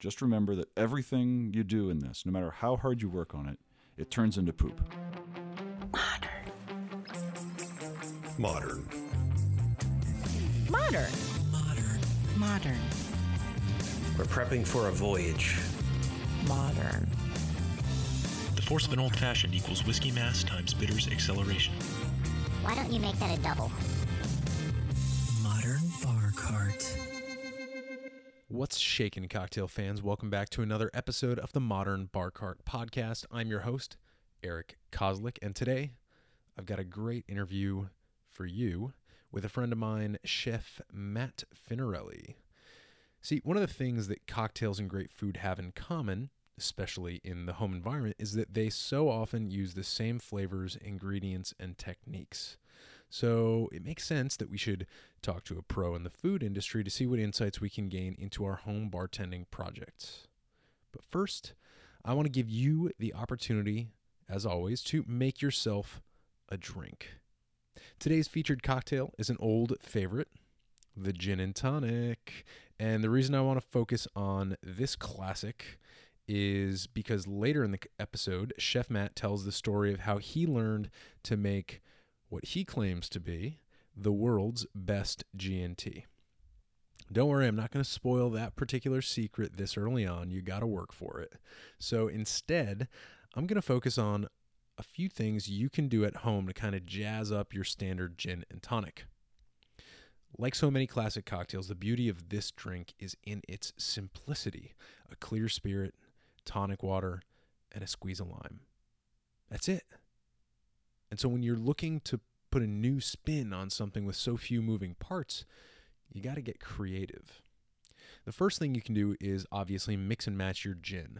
Just remember that everything you do in this, no matter how hard you work on it, it turns into poop. Modern. Modern. Modern. Modern. We're prepping for a voyage. Modern. The force of an old-fashioned equals whiskey mass times bitters acceleration. Why don't you make that a double? Modern Bar Cart. What's shaking, cocktail fans? Welcome back to another episode of the Modern Bar Cart Podcast. I'm your host, Eric Koslick, and today I've got a great interview for you with a friend of mine, Chef Matt Finarelli. See, one of the things that cocktails and great food have in common, especially in the home environment, is that they so often use the same flavors, ingredients, and techniques. So it makes sense that we should talk to a pro in the food industry to see what insights we can gain into our home bartending projects. But first, I want to give you the opportunity, as always, to make yourself a drink. Today's featured cocktail is an old favorite, the gin and tonic. And the reason I want to focus on this classic is because later in the episode, Chef Matt tells the story of how he learned to make what he claims to be the world's best G&T. Don't worry, I'm not going to spoil that particular secret this early on. You got to work for it. So instead, I'm going to focus on a few things you can do at home to kind of jazz up your standard gin and tonic. Like so many classic cocktails, the beauty of this drink is in its simplicity. A clear spirit, tonic water, and a squeeze of lime. That's it. And so when you're looking to put a new spin on something with so few moving parts, you got to get creative. The first thing you can do is obviously mix and match your gin.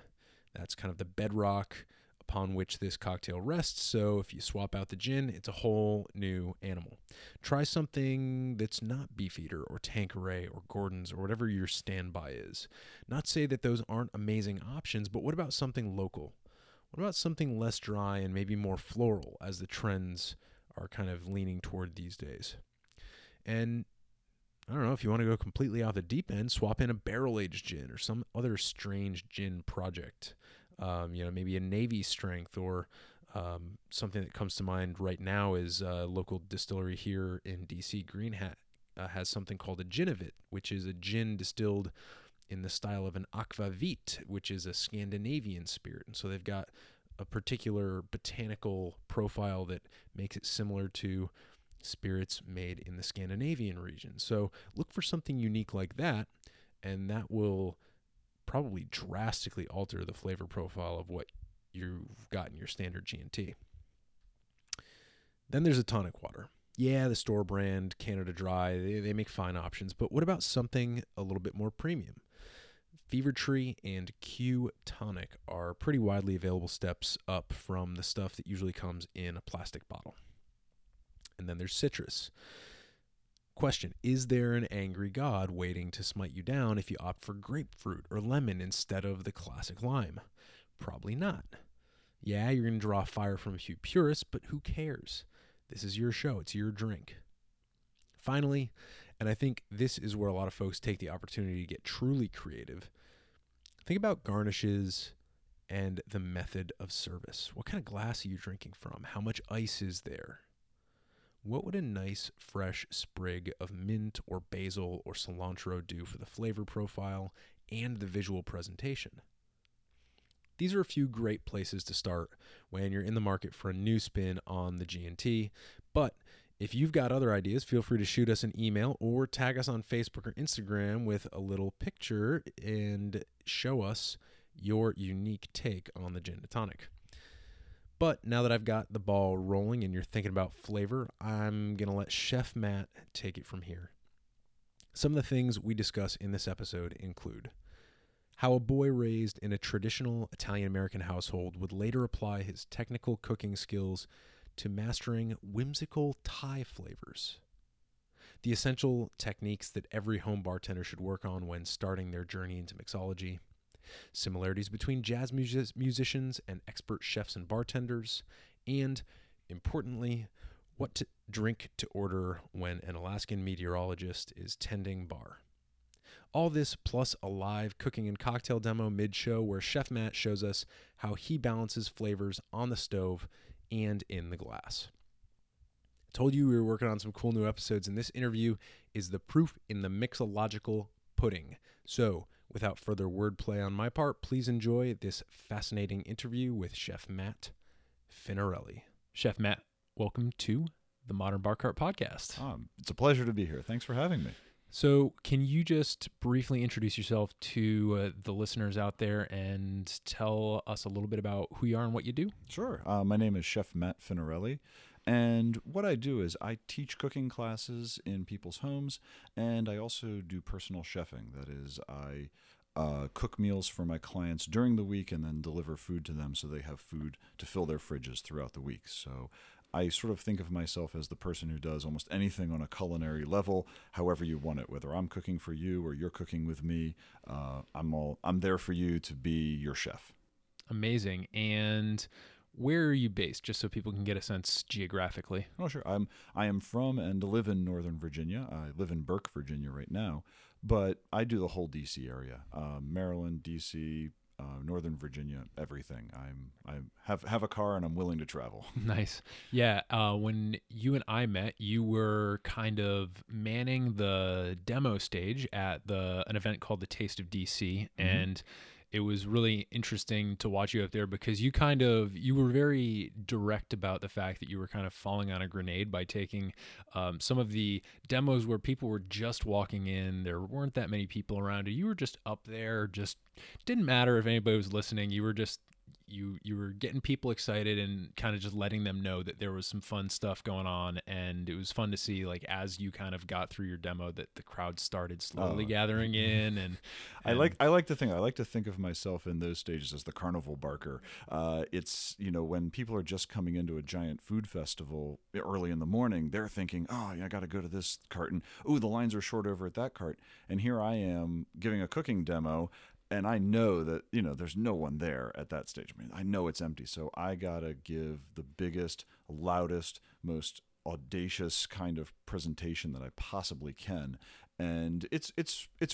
That's kind of the bedrock upon which this cocktail rests, so if you swap out the gin, it's a whole new animal. Try something that's not Beefeater or Tanqueray or Gordon's or whatever your standby is. Not to say that those aren't amazing options, but what about something local? What about something less dry and maybe more floral, as the trends are kind of leaning toward these days? And I don't know, if you want to go completely off the deep end, swap in a barrel-aged gin or some other strange gin project. Maybe a Navy strength or something that comes to mind right now is a local distillery here in DC, Green Hat, has something called a Ginovit, which is a gin distilled in the style of an Akvavit, which is a Scandinavian spirit. And so they've got a particular botanical profile that makes it similar to spirits made in the Scandinavian region. So look for something unique like that, and that will probably drastically alter the flavor profile of what you've got in your standard G&T. Then there's a tonic water. Yeah, the store brand, Canada Dry, they make fine options, but what about something a little bit more premium? Fever Tree and Q Tonic are pretty widely available steps up from the stuff that usually comes in a plastic bottle. And then there's citrus. Question, is there an angry god waiting to smite you down if you opt for grapefruit or lemon instead of the classic lime? Probably not. Yeah, you're going to draw fire from a few purists, but who cares? This is your show. It's your drink. Finally, and I think this is where a lot of folks take the opportunity to get truly creative, think about garnishes and the method of service. What kind of glass are you drinking from? How much ice is there? What would a nice, fresh sprig of mint or basil or cilantro do for the flavor profile and the visual presentation? These are a few great places to start when you're in the market for a new spin on the G&T, but if you've got other ideas, feel free to shoot us an email or tag us on Facebook or Instagram with a little picture and show us your unique take on the gin and tonic. But now that I've got the ball rolling and you're thinking about flavor, I'm going to let Chef Matt take it from here. Some of the things we discuss in this episode include how a boy raised in a traditional Italian-American household would later apply his technical cooking skills to mastering whimsical Thai flavors, the essential techniques that every home bartender should work on when starting their journey into mixology, similarities between jazz musicians and expert chefs and bartenders, and, importantly, what to drink to order when an Alaskan meteorologist is tending bar. All this plus a live cooking and cocktail demo mid-show where Chef Matt shows us how he balances flavors on the stove and in the glass. I told you we were working on some cool new episodes, and this interview is the proof in the mixological pudding. So, without further wordplay on my part, please enjoy this fascinating interview with Chef Matt Finarelli. Chef Matt, welcome to the Modern Bar Cart Podcast. It's a pleasure to be here. Thanks for having me. So can you just briefly introduce yourself to the listeners out there and tell us a little bit about who you are and what you do? Sure. My name is Chef Matt Finarelli, and what I do is I teach cooking classes in people's homes, and I also do personal chefing. That is, I cook meals for my clients during the week and then deliver food to them so they have food to fill their fridges throughout the week. So I sort of think of myself as the person who does almost anything on a culinary level, however you want it. Whether I'm cooking for you or you're cooking with me, I'm there for you to be your chef. Amazing. And where are you based, just so people can get a sense geographically? Oh, sure. I am from and live in Northern Virginia. I live in Burke, Virginia, right now, but I do the whole D.C. area: Maryland, D.C. Northern Virginia, everything. I have a car and I'm willing to travel. Nice. Yeah. When you and I met, you were kind of manning the demo stage at an event called the Taste of DC. Mm-hmm. And it was really interesting to watch you up there because you were very direct about the fact that you were kind of falling on a grenade by taking some of the demos where people were just walking in. There weren't that many people around. You were just up there. Just didn't matter if anybody was listening. You were just you were getting people excited and kind of just letting them know that there was some fun stuff going on. And it was fun to see, like, as you kind of got through your demo, that the crowd started slowly gathering in. And I like to think of myself in those stages as the carnival barker. It's, you know, when people are just coming into a giant food festival early in the morning, they're thinking, oh, yeah, I got to go to this cart, and oh, the lines are short over at that cart. And here I am giving a cooking demo, and I know that, you know, there's no one there at that stage. I mean, I know it's empty. So I got to give the biggest, loudest, most audacious kind of presentation that I possibly can. And it's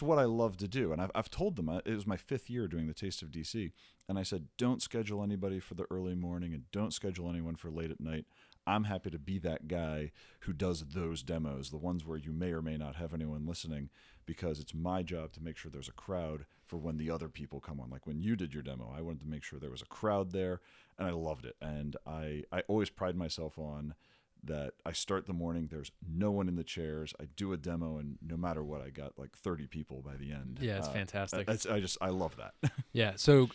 what I love to do. And I've told them, it was my fifth year doing the Taste of DC. And I said, don't schedule anybody for the early morning and don't schedule anyone for late at night. I'm happy to be that guy who does those demos, the ones where you may or may not have anyone listening, because it's my job to make sure there's a crowd for when the other people come on. Like when you did your demo, I wanted to make sure there was a crowd there, and I loved it. And I always pride myself on that. I start the morning, there's no one in the chairs, I do a demo, and no matter what, I got like 30 people by the end. Yeah, it's fantastic. I love that. Yeah, so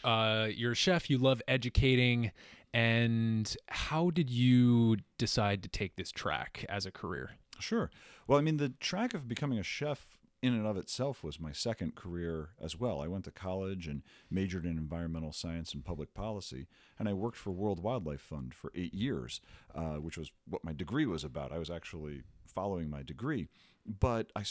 you're a chef, you love educating, and how did you decide to take this track as a career? Sure. Well, I mean, the track of becoming a chef in and of itself was my second career as well. I went to college and majored in environmental science and public policy, and I worked for World Wildlife Fund for 8 years, which was what my degree was about. I was actually following my degree, but I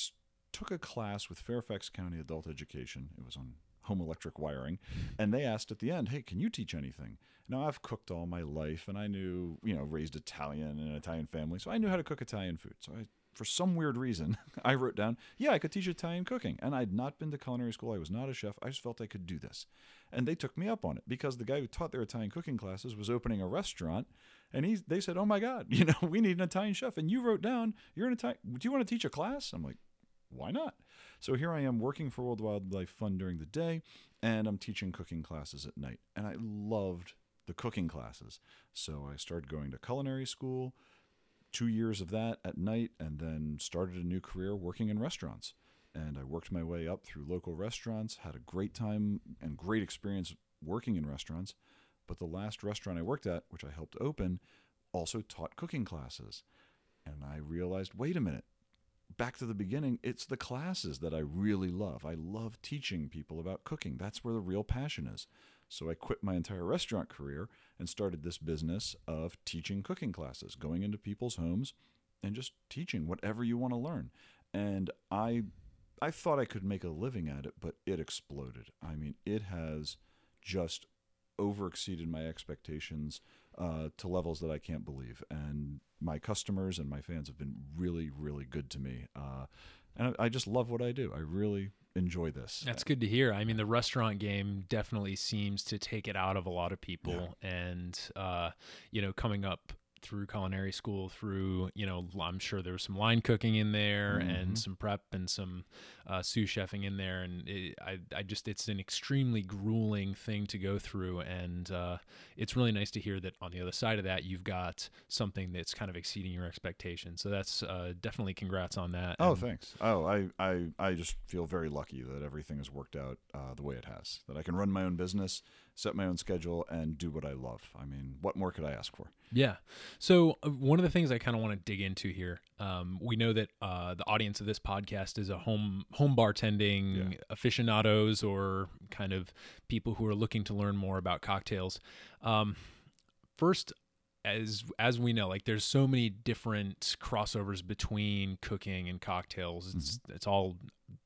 took a class with Fairfax County Adult Education. It was on home electric wiring, and they asked at the end, hey, can you teach anything? Now, I've cooked all my life, and I knew, you know, raised Italian in an Italian family, so I knew how to cook Italian food. So for some weird reason, I wrote down, yeah, I could teach Italian cooking. And I'd not been to culinary school. I was not a chef. I just felt I could do this. And they took me up on it because the guy who taught their Italian cooking classes was opening a restaurant. And they said, oh, my God, you know, we need an Italian chef. And you wrote down, you're an Italian. Do you want to teach a class? I'm like, why not? So here I am working for World Wildlife Fund during the day, and I'm teaching cooking classes at night. And I loved the cooking classes. So I started going to culinary school. 2 years of that at night, and then started a new career working in restaurants. And I worked my way up through local restaurants, had a great time and great experience working in restaurants. But the last restaurant I worked at, which I helped open, also taught cooking classes. And I realized, wait a minute, back to the beginning, it's the classes that I really love. I love teaching people about cooking. That's where the real passion is. So I quit my entire restaurant career and started this business of teaching cooking classes, going into people's homes and just teaching whatever you want to learn. And I thought I could make a living at it, but it exploded. I mean, it has just over-exceeded my expectations to levels that I can't believe. And my customers and my fans have been really, really good to me. And I just love what I do. I really enjoy this. That's good to hear. I mean, the restaurant game definitely seems to take it out of a lot of people. Yeah. And, you know, coming up through culinary school, through, you know, I'm sure there was some line cooking in there, mm-hmm. and some prep and some sous chefing in there. And I just, it's an extremely grueling thing to go through. And it's really nice to hear that on the other side of that, you've got something that's kind of exceeding your expectations. So that's definitely congrats on that. Oh, and thanks. Oh, I just feel very lucky that everything has worked out the way it has, that I can run my own business, set my own schedule, and do what I love. I mean, what more could I ask for? Yeah. So one of the things I kind of want to dig into here, we know that the audience of this podcast is a home bartending aficionados, or kind of people who are looking to learn more about cocktails. First, as we know, like, there's so many different crossovers between cooking and cocktails. It's all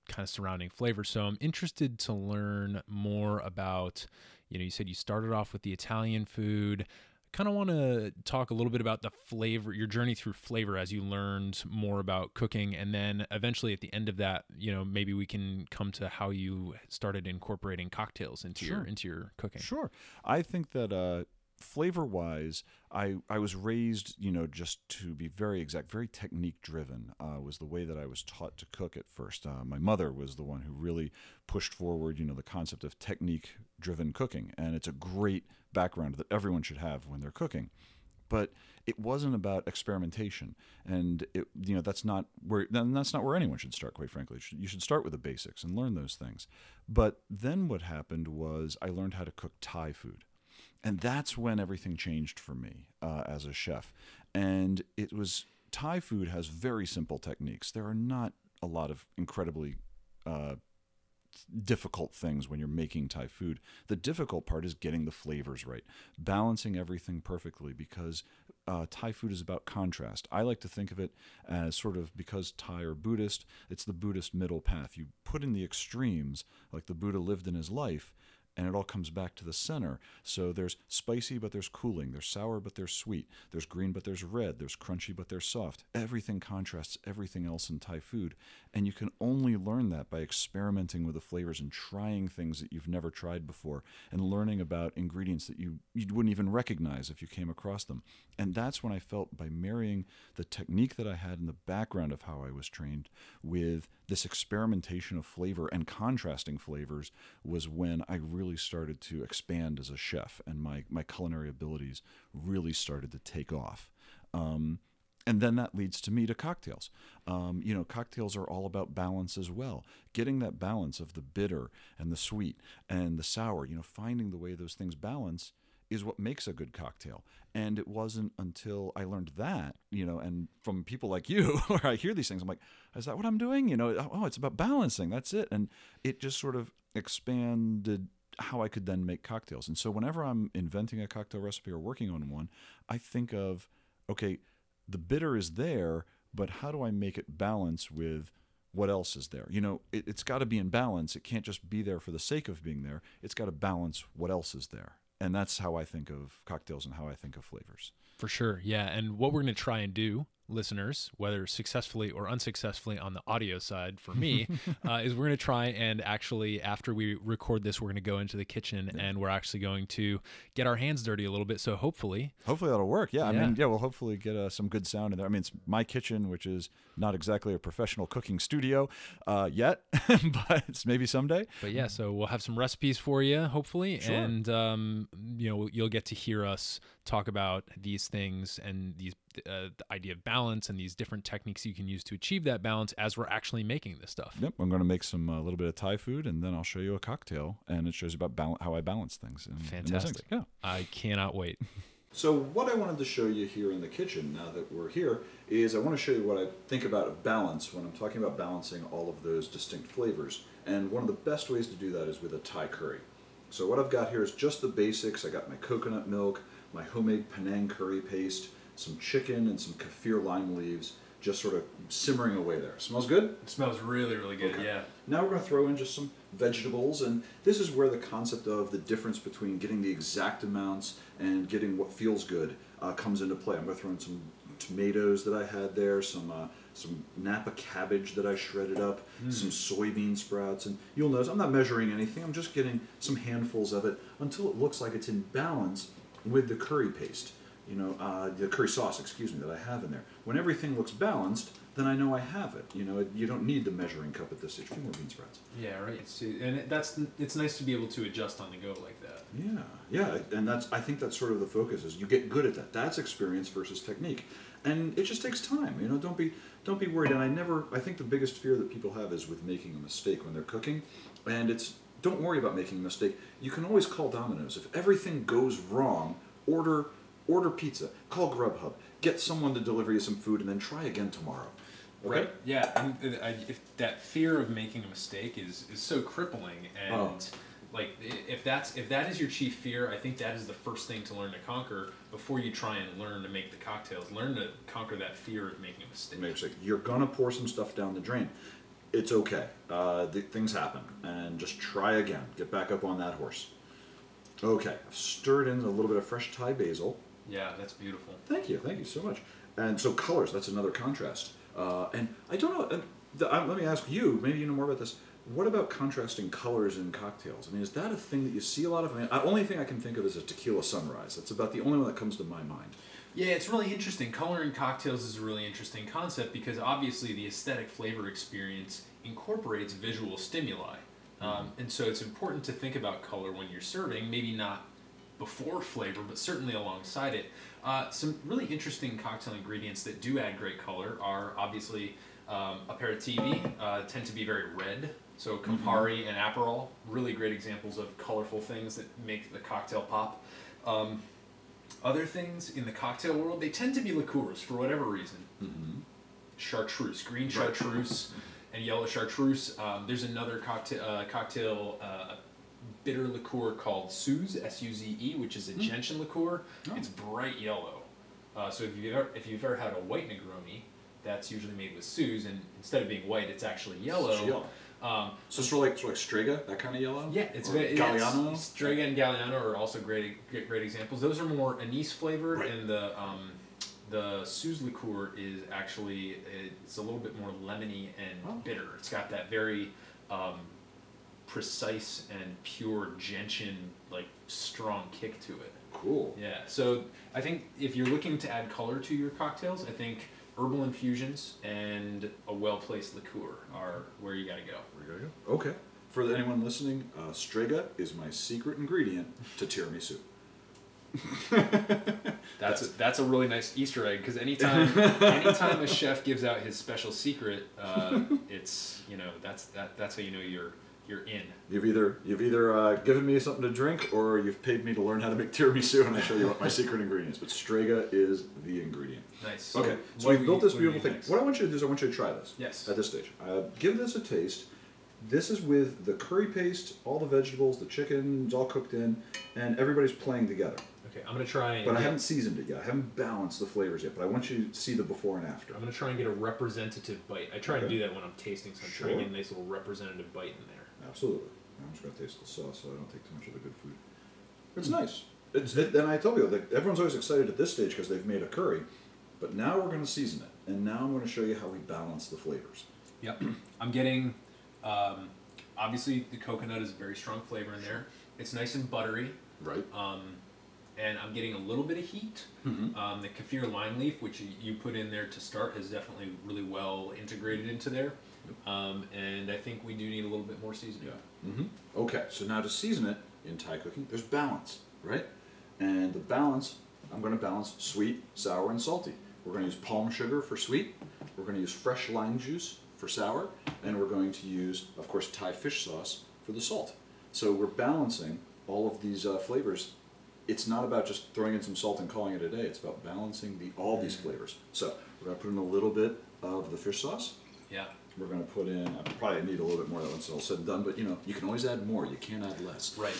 kind of surrounding flavor. So I'm interested to learn more about, you know, you said you started off with the Italian food. Kind of want to talk a little bit about the flavor, your journey through flavor as you learned more about cooking, and then eventually at the end of that, you know, maybe we can come to how you started incorporating cocktails into your cooking. Sure. I think that flavor-wise, I was raised, you know, just to be very exact, very technique-driven was the way that I was taught to cook at first. My mother was the one who really pushed forward, you know, the concept of technique-driven cooking, and it's a great background that everyone should have when they're cooking. But it wasn't about experimentation, and it, you know, that's not where anyone should start, quite frankly. You should start with the basics and learn those things. But then what happened was I learned how to cook Thai food, and that's when everything changed for me as a chef. And it was, Thai food has very simple techniques. There are not a lot of incredibly difficult things when you're making Thai food. The difficult part is getting the flavors right, balancing everything perfectly, because Thai food is about contrast. I like to think of it as sort of, because Thai are Buddhist, it's the Buddhist middle path. You put in the extremes, like the Buddha lived in his life, and it all comes back to the center. So there's spicy, but there's cooling. There's sour, but there's sweet. There's green, but there's red. There's crunchy, but there's soft. Everything contrasts everything else in Thai food. And you can only learn that by experimenting with the flavors and trying things that you've never tried before, and learning about ingredients that you wouldn't even recognize if you came across them. And that's when I felt, by marrying the technique that I had in the background of how I was trained with this experimentation of flavor and contrasting flavors, was when I really started to expand as a chef, and my culinary abilities really started to take off. And then that leads to me to cocktails. You know, cocktails are all about balance as well. Getting that balance of the bitter and the sweet and the sour, you know, finding the way those things balance is what makes a good cocktail. And it wasn't until I learned that, you know, and from people like you, where I hear these things, I'm like, is that what I'm doing? You know, oh, it's about balancing. That's it. And it just sort of expanded how I could then make cocktails. And so whenever I'm inventing a cocktail recipe or working on one, I think of, okay, the bitter is there, but how do I make it balance with what else is there? You know, it's got to be in balance. It can't just be there for the sake of being there. It's got to balance what else is there. And that's how I think of cocktails and how I think of flavors. For sure. Yeah. And what we're going to try and do, listeners, whether successfully or unsuccessfully on the audio side for me, is we're going to try and actually, after we record this, we're going to go into the kitchen and we're actually going to get our hands dirty a little bit. So hopefully that'll work. Yeah. I mean, we'll hopefully get some good sound in there. I mean, it's my kitchen, which is not exactly a professional cooking studio yet, but it's maybe someday. But yeah, so we'll have some recipes for you, hopefully. Sure. And, you know, you'll get to hear us talk about these things and these the idea of balance and these different techniques you can use to achieve that balance as we're actually making this stuff. Yep. I'm going to make some little bit of Thai food, and then I'll show you a cocktail, and it shows about how I balance things. Fantastic. Yeah. I cannot wait. So what I wanted to show you here in the kitchen, now that we're here, is I want to show you what I think about balance when I'm talking about balancing all of those distinct flavors. And one of the best ways to do that is with a Thai curry. So what I've got here is just the basics. I got my coconut milk, my homemade Penang curry paste, some chicken, and some kaffir lime leaves, just sort of simmering away there. Smells good? It smells really, really good, okay. Yeah. Now we're going to throw in just some vegetables, and this is where the concept of the difference between getting the exact amounts and getting what feels good comes into play. I'm going to throw in some tomatoes that I had there, some some Napa cabbage that I shredded up, some soybean sprouts, and you'll notice I'm not measuring anything, I'm just getting some handfuls of it until it looks like it's in balance with the curry paste, the curry sauce, that I have in there. When everything looks balanced, then I know I have it. You don't need the measuring cup at this stage for more bean sprouts. Yeah, right. So, and it's nice to be able to adjust on the go like that. Yeah, and I think that's sort of the focus is you get good at that. That's experience versus technique, and it just takes time. Don't be worried. And I think the biggest fear that people have is with making a mistake when they're cooking, and don't worry about making a mistake. You can always call Domino's if everything goes wrong. Order pizza. Call Grubhub. Get someone to deliver you some food, and then try again tomorrow. Okay? Right. Yeah. If that fear of making a mistake is so crippling, and if that is your chief fear, I think that is the first thing to learn to conquer before you try and learn to make the cocktails. Learn to conquer that fear of making a mistake. You're gonna pour some stuff down the drain. It's okay. Things happen, and just try again. Get back up on that horse. Okay. I've stirred in a little bit of fresh Thai basil. Yeah, that's beautiful. Thank you so much. And so colors, that's another contrast. And I don't know, let me ask you, maybe you know more about this, what about contrasting colors in cocktails? I mean, is that a thing that you see a lot of? I mean, the only thing I can think of is a tequila sunrise. That's about the only one that comes to my mind. Yeah, it's really interesting. Color in cocktails is a really interesting concept because obviously the aesthetic flavor experience incorporates visual stimuli. And so it's important to think about color when you're serving, maybe not before flavor, but certainly alongside it. Some really interesting cocktail ingredients that do add great color are obviously aperitivi, tend to be very red. So Campari and Aperol, really great examples of colorful things that make the cocktail pop. Other things in the cocktail world, they tend to be liqueurs for whatever reason. Chartreuse, green chartreuse, and yellow chartreuse. There's another cocktail bitter liqueur called Suze, S-U-Z-E, which is a gentian liqueur. Oh. It's bright yellow. So if you've ever had a white Negroni, that's usually made with Suze, and instead of being white, it's actually yellow. So it's sort of like Strega, that kind of yellow? Yeah, Galliano? Strega and Galliano are also great examples. Those are more anise flavored, and the Suze liqueur is actually, it's a little bit more lemony and bitter. It's got that very... precise and pure gentian, strong kick to it. Cool. Yeah, so I think if you're looking to add color to your cocktails, I think herbal infusions and a well-placed liqueur are where you got to go. Okay. For anyone listening, Strega is my secret ingredient to tiramisu. That's a really nice Easter egg because anytime a chef gives out his special secret, it's that's how you know you're in. You've either given me something to drink or you've paid me to learn how to make tiramisu and I show you what my secret ingredient is. But Strega is the ingredient. Nice. Okay. So we've built this beautiful thing. Next? What I want you to do is I want you to try this. Yes. At this stage. Give this a taste. This is with the curry paste, all the vegetables, the chicken, it's all cooked in, and everybody's playing together. Okay, I'm going to try and... But I haven't seasoned it yet. I haven't balanced the flavors yet, but I want you to see the before and after. I'm going to try and get a representative bite. I try and do that when I'm tasting, so I'm trying to get a nice little representative bite in there. Absolutely. I'm just going to taste the sauce so I don't take too much of the good food. It's nice. And I tell you, everyone's always excited at this stage because they've made a curry, but now we're going to season it. And now I'm going to show you how we balance the flavors. Yep. I'm getting, obviously the coconut is a very strong flavor in there. It's nice and buttery. Right. And I'm getting a little bit of heat. The kaffir lime leaf, which you put in there to start, has definitely really well integrated into there. And I think we do need a little bit more seasoning. Yeah. Okay, so now to season it in Thai cooking, there's balance, right? And the balance, I'm going to balance sweet, sour, and salty. We're going to use palm sugar for sweet, we're going to use fresh lime juice for sour, and we're going to use, of course, Thai fish sauce for the salt. So we're balancing all of these flavors. It's not about just throwing in some salt and calling it a day, it's about balancing all these flavors. So we're going to put in a little bit of the fish sauce. Yeah. We're going to put in, I probably need a little bit more of that once it's all said and done, but you can always add more, you can't add less. Right.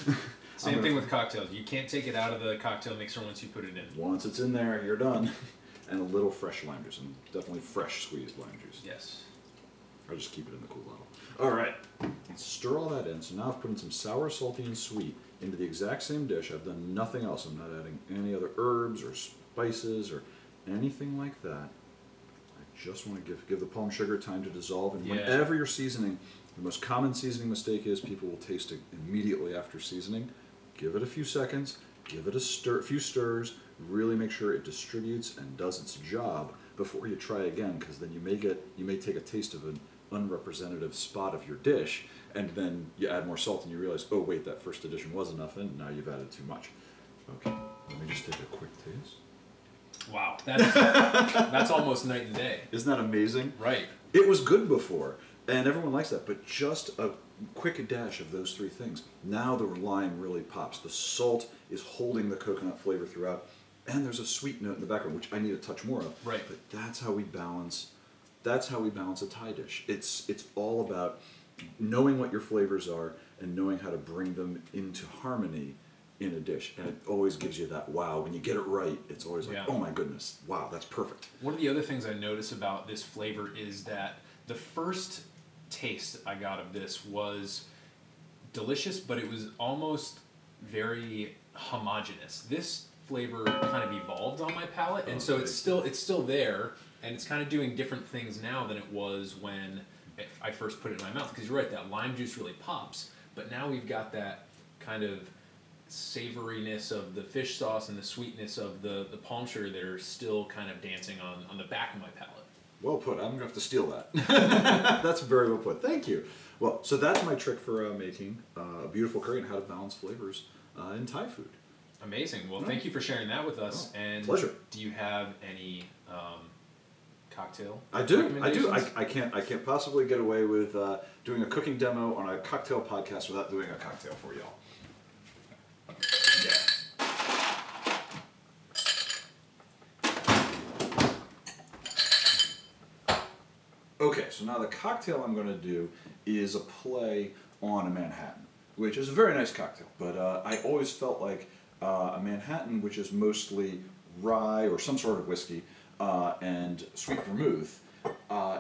Same thing with cocktails. You can't take it out of the cocktail mixer once you put it in. Once it's in there, you're done. And a little fresh lime juice, and definitely fresh squeezed lime juice. Yes. I'll just keep it in the cool bottle. All right. Let's stir all that in. So now I've put in some sour, salty, and sweet into the exact same dish. I've done nothing else. I'm not adding any other herbs or spices or anything like that. just want to give the palm sugar time to dissolve. And whenever you're seasoning, the most common seasoning mistake is people will taste it immediately after seasoning. Give it a few seconds, give it a stir, a few stirs, really make sure it distributes and does its job before you try again, because then you may take a taste of an unrepresentative spot of your dish, and then you add more salt and you realize, oh wait, that first addition was enough, and now you've added too much. Okay, let me just take a quick taste. Wow, that's almost night and day. Isn't that amazing? Right. It was good before, and everyone likes that, but just a quick dash of those three things. Now the lime really pops. The salt is holding the coconut flavor throughout, and there's a sweet note in the background, which I need a touch more of. Right. But that's how we balance. That's how we balance a Thai dish. It's all about knowing what your flavors are and knowing how to bring them into harmony in a dish, and it always gives you that wow. When you get it right, it's always like, oh my goodness, wow, that's perfect. One of the other things I notice about this flavor is that the first taste I got of this was delicious, but it was almost very homogeneous. This flavor kind of evolved on my palate, and so it's still there, and it's kind of doing different things now than it was when I first put it in my mouth, because you're right, that lime juice really pops, but now we've got that kind of savoriness of the fish sauce and the sweetness of the palm sugar that are still kind of dancing on the back of my palate. Well put. I'm going to have to steal that. That's very well put. Thank you. Well, so that's my trick for making a beautiful curry and how to balance flavors in Thai food. Amazing. Well, thank you for sharing that with us. Oh, and pleasure. Do you have any cocktail? I do. I can't possibly get away with doing a cooking demo on a cocktail podcast without doing a cocktail for y'all. Okay, so now the cocktail I'm going to do is a play on a Manhattan, which is a very nice cocktail, but I always felt like a Manhattan, which is mostly rye or some sort of whiskey and sweet vermouth,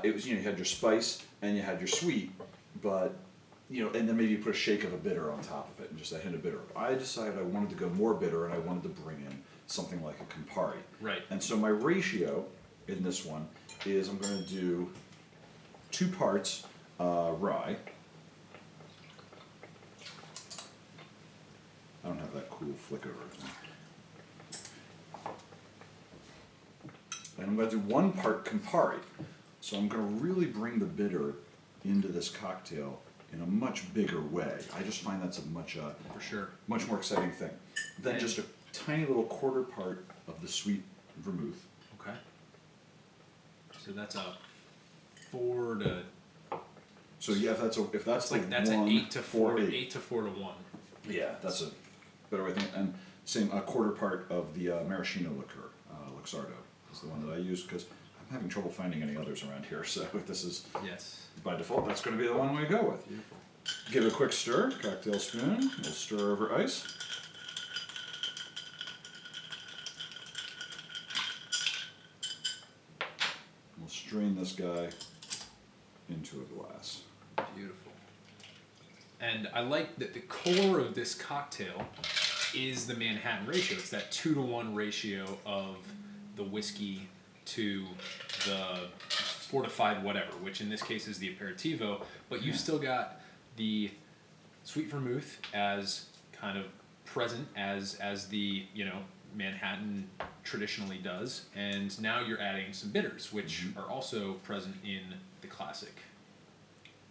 it was, you know, you had your spice and you had your sweet, but you know, and then maybe you put a shake of a bitter on top of it and just a hint of bitter. I decided I wanted to go more bitter and I wanted to bring in something like a Campari. Right. And so my ratio in this one is I'm going to do 2 parts rye. I don't have that cool flick over. And I'm going to do 1 part Campari. So I'm going to really bring the bitter into this cocktail in a much bigger way. I just find that's a much more exciting thing than just a tiny little 1/4 part of the sweet vermouth. Okay. So that's a 4 to. So yeah, that's an 8 to 4 to 1. Yeah, that's a better way to think. And same, a 1/4 part of the maraschino liqueur, Luxardo, is the one that I use because I'm having trouble finding any others around here, so this is, by default, that's going to be the one we go with. Beautiful. Give it a quick stir, cocktail spoon, we'll stir over ice. We'll strain this guy into a glass. Beautiful. And I like that the core of this cocktail is the Manhattan ratio. It's that 2 to 1 ratio of the whiskey to the fortified whatever, which in this case is the aperitivo, but you've still got the sweet vermouth as kind of present as the, you know, Manhattan traditionally does, and now you're adding some bitters, which are also present in the classic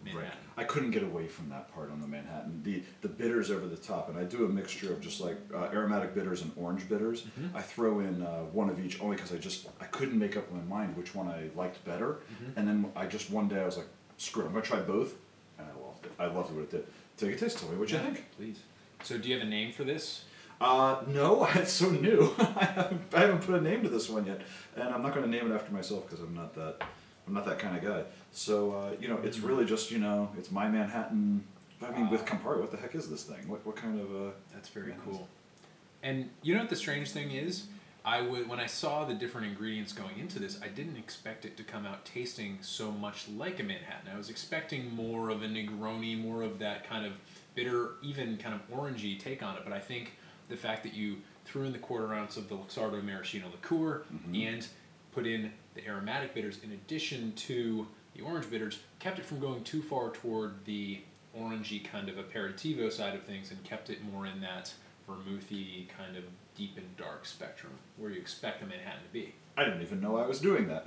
Manhattan. Right. I couldn't get away from that part on the Manhattan. The bitters over the top, and I do a mixture of just like aromatic bitters and orange bitters. Mm-hmm. I throw in 1 of each only because I couldn't make up my mind which one I liked better. Mm-hmm. And then I just one day I was like, screw it, I'm gonna try both, and I loved it. I loved what it did. Take a taste, tell me what you think. Please. So do you have a name for this? No, it's so new. I haven't put a name to this one yet, and I'm not gonna name it after myself because I'm not that kind of guy. So, you know, it's really just, you know, it's my Manhattan. I mean, with Campari, what the heck is this thing? What kind of a... That's very cool. And you know what the strange thing is? When I saw the different ingredients going into this, I didn't expect it to come out tasting so much like a Manhattan. I was expecting more of a Negroni, more of that kind of bitter, even kind of orangey take on it. But I think the fact that you threw in the 1/4 ounce of the Luxardo maraschino liqueur and put in the aromatic bitters, in addition to the orange bitters, kept it from going too far toward the orangey kind of aperitivo side of things and kept it more in that vermouthy kind of deep and dark spectrum where you expect a Manhattan to be. I didn't even know I was doing that.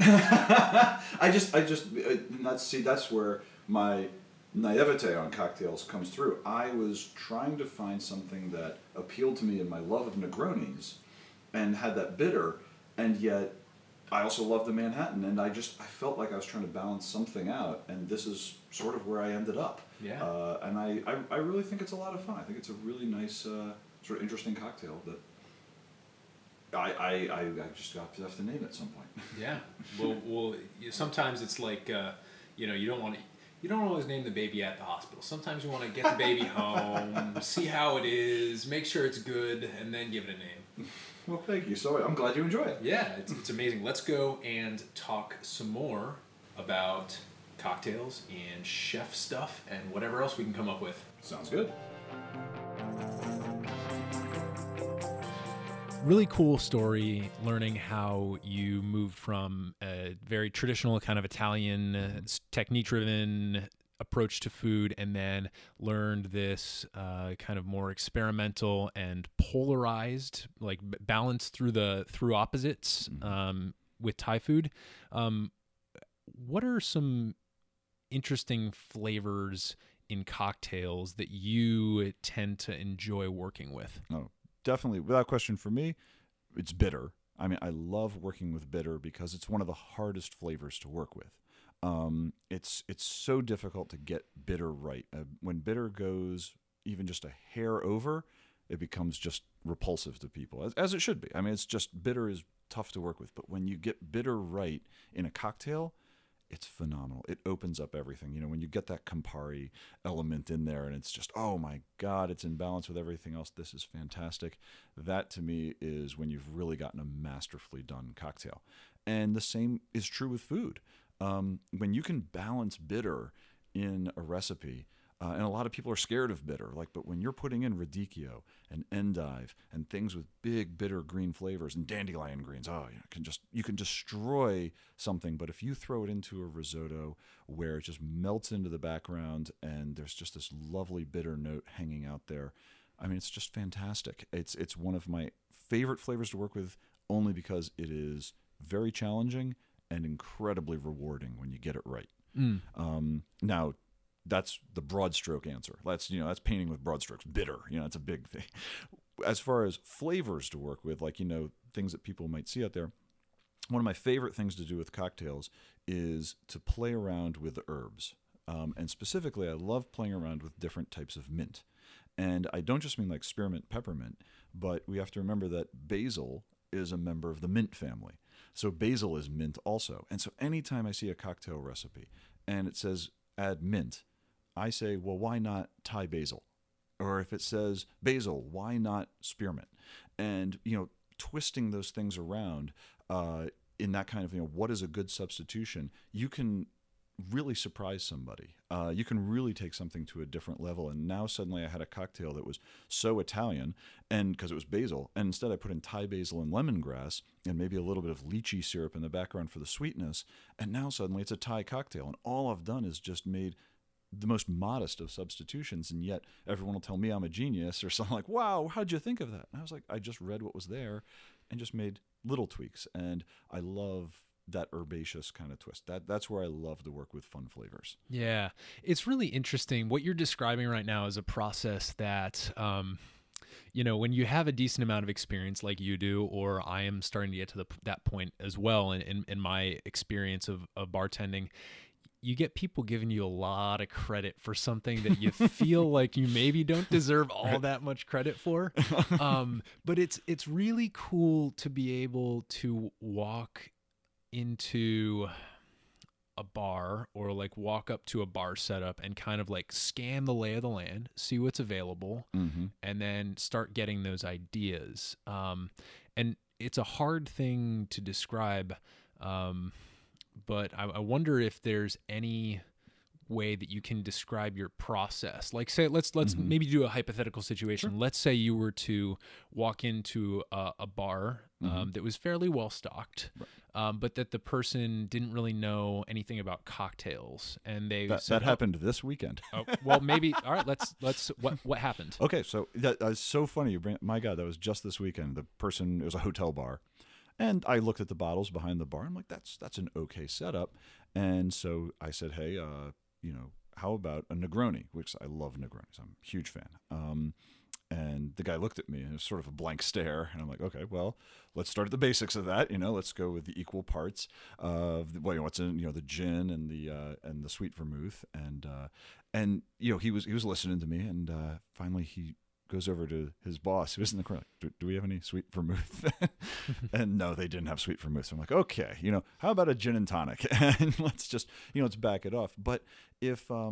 That's where my naivete on cocktails comes through. I was trying to find something that appealed to me in my love of Negronis and had that bitter, and yet I also loved the Manhattan, and I felt like I was trying to balance something out, and this is sort of where I ended up. Yeah. And I really think it's a lot of fun. I think it's a really nice, sort of interesting cocktail that I just have to name at some point. Yeah. Well, sometimes it's like, you don't always name the baby at the hospital. Sometimes you want to get the baby home, see how it is, make sure it's good, and then give it a name. Well, thank you. So I'm glad you enjoy it. Yeah, it's amazing. Let's go and talk some more about cocktails and chef stuff and whatever else we can come up with. Sounds good. Really cool story, learning how you moved from a very traditional kind of Italian technique-driven approach to food and then learned this kind of more experimental and polarized, like balanced through opposites with Thai food. What are some interesting flavors in cocktails that you tend to enjoy working with? Oh. Definitely, without question for me, it's bitter. I mean, I love working with bitter because it's one of the hardest flavors to work with. It's so difficult to get bitter right. When bitter goes even just a hair over, it becomes just repulsive to people, as it should be. I mean, it's just bitter is tough to work with. But when you get bitter right in a cocktail, it's phenomenal. It opens up everything. You know, when you get that Campari element in there and it's just, oh my God, it's in balance with everything else. This is fantastic. That to me is when you've really gotten a masterfully done cocktail. And the same is true with food. When you can balance bitter in a recipe, and a lot of people are scared of bitter, but when you're putting in radicchio and endive and things with big bitter green flavors and dandelion greens, you can destroy something. But if you throw it into a risotto where it just melts into the background and there's just this lovely bitter note hanging out there, I mean, it's just fantastic. It's one of my favorite flavors to work with, only because it is very challenging and incredibly rewarding when you get it right. Now, that's the broad stroke answer. That's painting with broad strokes. Bitter, it's a big thing. As far as flavors to work with, things that people might see out there, one of my favorite things to do with cocktails is to play around with the herbs. And specifically, I love playing around with different types of mint. And I don't just mean like spearmint, peppermint, but we have to remember that basil is a member of the mint family. So basil is mint also. And so anytime I see a cocktail recipe and it says add mint, I say, well, why not Thai basil? Or if it says basil, why not spearmint? And, twisting those things around in that kind of, what is a good substitution, you can really surprise somebody. You can really take something to a different level. And now suddenly I had a cocktail that was so Italian, and because it was basil, and instead I put in Thai basil and lemongrass and maybe a little bit of lychee syrup in the background for the sweetness. And now suddenly it's a Thai cocktail. And all I've done is just made the most modest of substitutions, and yet everyone will tell me I'm a genius or something, like, wow, how'd you think of that? And I was like, I just read what was there and just made little tweaks. And I love that herbaceous kind of twist. That's where I love to work with fun flavors. Yeah. It's really interesting. What you're describing right now is a process that, when you have a decent amount of experience like you do, or I am starting to get to that point as well in my experience of bartending, you get people giving you a lot of credit for something that you feel like you maybe don't deserve all that much credit for. But it's really cool to be able to walk into a bar, or walk up to a bar setup and kind of scan the lay of the land, see what's available, and then start getting those ideas. And it's a hard thing to describe, but I wonder if there's any way that you can describe your process. Like, say, let's mm-hmm. maybe do a hypothetical situation. Sure. Let's say you were to walk into a bar mm-hmm. that was fairly well stocked, right. But that the person didn't really know anything about cocktails, and they that happened this weekend. Oh, well, maybe all right. Let's what happened? Okay, so that's so funny. You bring my God, that was just this weekend. The person, it was a hotel bar, and I looked at the bottles behind the bar. I'm like, that's an okay setup, and so I said, hey. You know, how about a Negroni, which I love Negronis. I'm a huge fan. And the guy looked at me and it was sort of a blank stare. And I'm like, okay, well, let's start at the basics of that. You know, let's go with the equal parts of what's in, the gin and the sweet vermouth. And he was listening to me. And finally he goes over to his boss who was in the corner. Do we have any sweet vermouth? And no, they didn't have sweet vermouth. So I'm like, okay, how about a gin and tonic? And let's just, let's back it off. But if I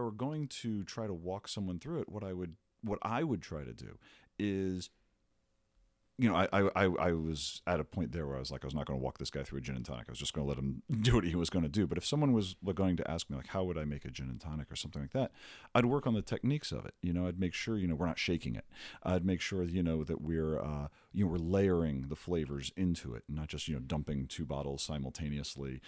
were going to try to walk someone through it, what I would try to do is, I was at a point there where I was like, I was not going to walk this guy through a gin and tonic. I was just going to let him do what he was going to do. But if someone was going to ask me, like, how would I make a gin and tonic or something like that, I'd work on the techniques of it. I'd make sure, we're not shaking it. I'd make sure, that we're, we're layering the flavors into it and not just, dumping two bottles simultaneously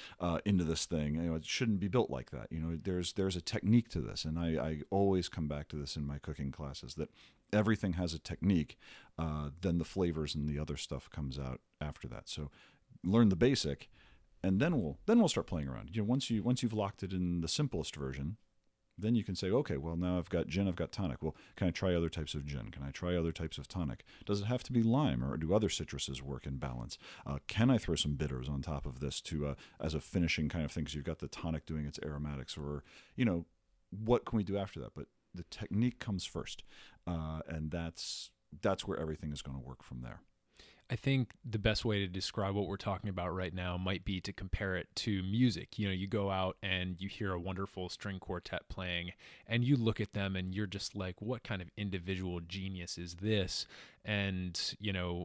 into this thing. It shouldn't be built like that. There's a technique to this. And I always come back to this in my cooking classes, that everything has a technique, then the flavors and the other stuff comes out after that. So learn the basic, and then we'll start playing around. Once you've locked it in the simplest version, then you can say, okay, well, now I've got gin, I've got tonic. Well, can I try other types of gin? Can I try other types of tonic? Does it have to be lime, or do other citruses work in balance? Can I throw some bitters on top of this to as a finishing kind of thing? Because you've got the tonic doing its aromatics, or what can we do after that? But the technique comes first, and that's where everything is going to work from there. I think the best way to describe what we're talking about right now might be to compare it to music. You go out and you hear a wonderful string quartet playing, and you look at them and you're just like, what kind of individual genius is this? And,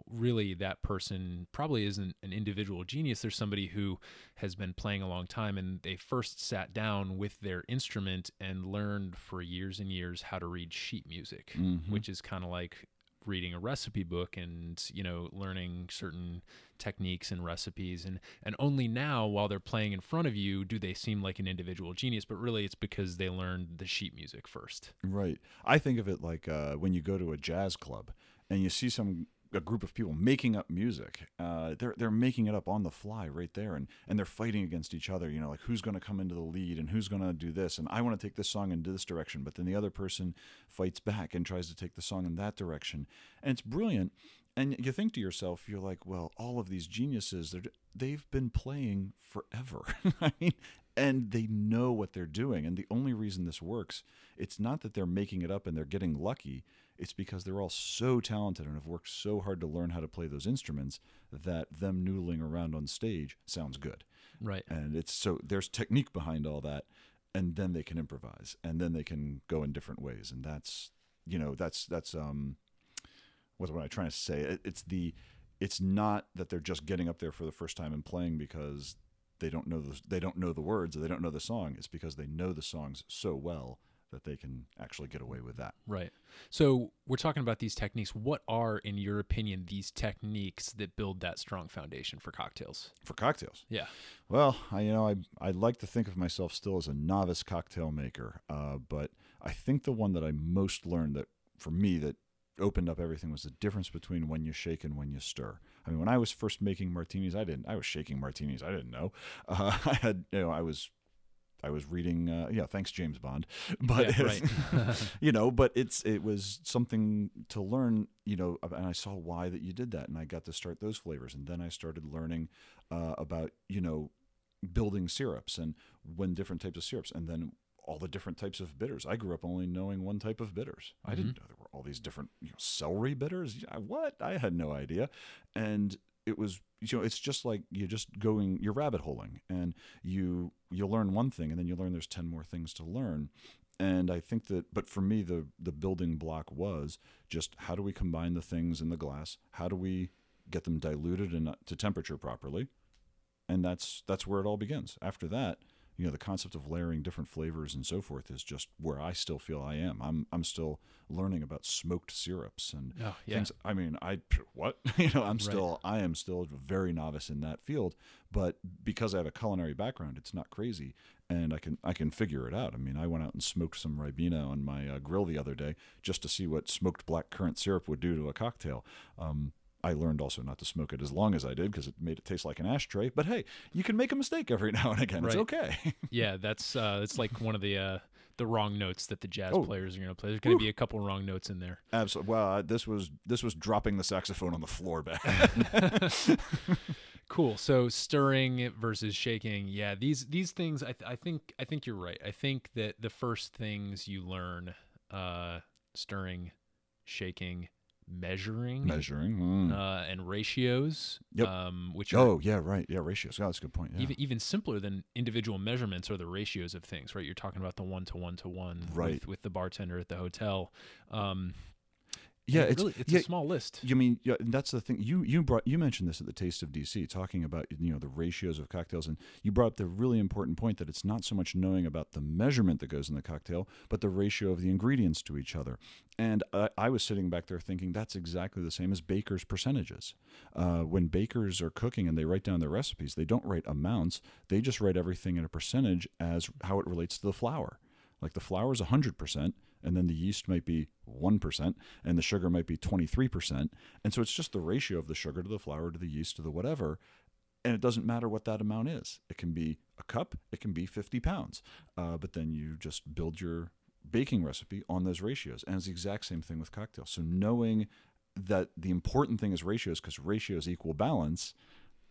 really that person probably isn't an individual genius. There's somebody who has been playing a long time, and they first sat down with their instrument and learned for years and years how to read sheet music, mm-hmm. which is kind of like reading a recipe book and, learning certain techniques and recipes. And only now, while they're playing in front of you, do they seem like an individual genius, but really it's because they learned the sheet music first. Right. I think of it like when you go to a jazz club and you see a group of people making up music. They're making it up on the fly right there, and they're fighting against each other, like who's going to come into the lead and who's going to do this, and I want to take this song into this direction, but then the other person fights back and tries to take the song in that direction. And it's brilliant. And you think to yourself, you're like, well, all of these geniuses, they've been playing forever. I mean, and they know what they're doing. And the only reason this works, it's not that they're making it up and they're getting lucky. It's because they're all so talented and have worked so hard to learn how to play those instruments that them noodling around on stage sounds good. Right. And there's technique behind all that. And then they can improvise, and then they can go in different ways. And that's what's what I'm trying to say. It's not that they're just getting up there for the first time and playing because they don't know the words, or they don't know the song. It's because they know the songs so well that they can actually get away with that. Right. So we're talking about these techniques. What are, in your opinion, these techniques that build that strong foundation for cocktails? For cocktails? Yeah. Well, I like to think of myself still as a novice cocktail maker, but I think the one that I most learned that, for me, that opened up everything was the difference between when you shake and when you stir. I mean, when I was first making martinis, I was shaking martinis. I didn't know. I was reading, thanks James Bond, but, yeah, right. But it was something to learn, and I saw why that you did that. And I got to start those flavors. And then I started learning, about, building syrups and when different types of syrups, and then all the different types of bitters. I grew up only knowing one type of bitters. I mm-hmm. didn't know there were all these different, celery bitters. What? I had no idea. And it was, it's just like you're rabbit holing, and you learn one thing, and then you learn there's 10 more things to learn. And I think that, but for me, the building block was just, how do we combine the things in the glass? How do we get them diluted and to temperature properly? And that's where it all begins. After that, you know, the concept of layering different flavors and so forth is just where I still feel I am. I'm still learning about smoked syrups and things. I mean, I am still very novice in that field, but because I have a culinary background, it's not crazy. And I can figure it out. I mean, I went out and smoked some Ribena on my grill the other day just to see what smoked black currant syrup would do to a cocktail. I learned also not to smoke it as long as I did because it made it taste like an ashtray. But hey, you can make a mistake every now and again. Right. It's okay. Yeah, that's like one of the wrong notes that the jazz players are going to play. There's going to be a couple wrong notes in there. Absolutely. Well, this was dropping the saxophone on the floor back. Cool. So stirring versus shaking. Yeah, these things. I think you're right. I think that the first things you learn, stirring, shaking, measuring and ratios, which ratios, that's a good point. Even simpler than individual measurements are the ratios of things, right? You're talking about the 1 to 1 to 1, right, with the bartender at the hotel. It's a small list. You mean, and that's the thing. You mentioned this at the Taste of DC, talking about, you know, the ratios of cocktails, and you brought up the really important point that it's not so much knowing about the measurement that goes in the cocktail, but the ratio of the ingredients to each other. And I was sitting back there thinking that's exactly the same as bakers' percentages. When bakers are cooking and they write down their recipes, they don't write amounts. They just write everything in a percentage as how it relates to the flour. Like the flour is 100%. And then the yeast might be 1%, and the sugar might be 23%. And so it's just the ratio of the sugar to the flour to the yeast to the whatever. And it doesn't matter what that amount is. It can be a cup. It can be 50 pounds. But then you just build your baking recipe on those ratios. And it's the exact same thing with cocktails. So knowing that the important thing is ratios, because ratios equal balance,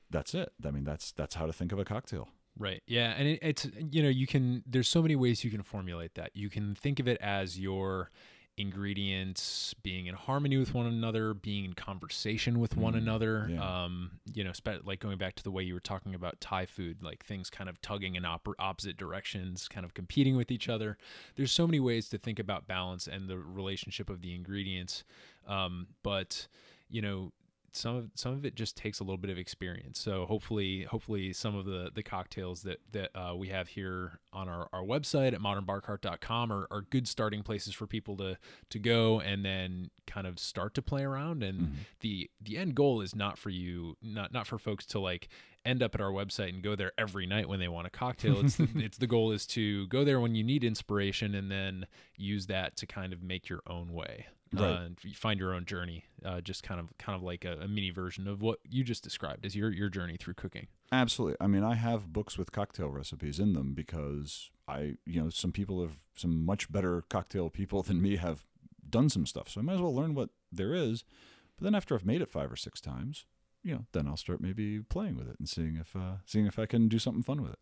that's it. I mean, that's how to think of a cocktail. Right. Yeah. And it's, you know, there's so many ways you can formulate that. You can think of it as your ingredients being in harmony with one another, being in conversation with one another. Yeah. You know, like going back to the way you were talking about Thai food, like things kind of tugging in opposite directions, kind of competing with each other. There's so many ways to think about balance and the relationship of the ingredients. But, you know, some of it just takes a little bit of experience. So hopefully some of the cocktails that we have here on our website at modernbarcart.com are good starting places for people to go and then kind of start to play around. And the end goal is not for you, not for folks to like end up at our website and go there every night when they want a cocktail. The goal is to go there when you need inspiration and then use that to kind of make your own way. Right. And find your own journey, just kind of like a mini version of what you just described as your journey through cooking. Absolutely. I mean, I have books with cocktail recipes in them because some much better cocktail people than me have done some stuff. So I might as well learn what there is. But then after I've made it 5 or 6 times, you know, then I'll start maybe playing with it and seeing if I can do something fun with it.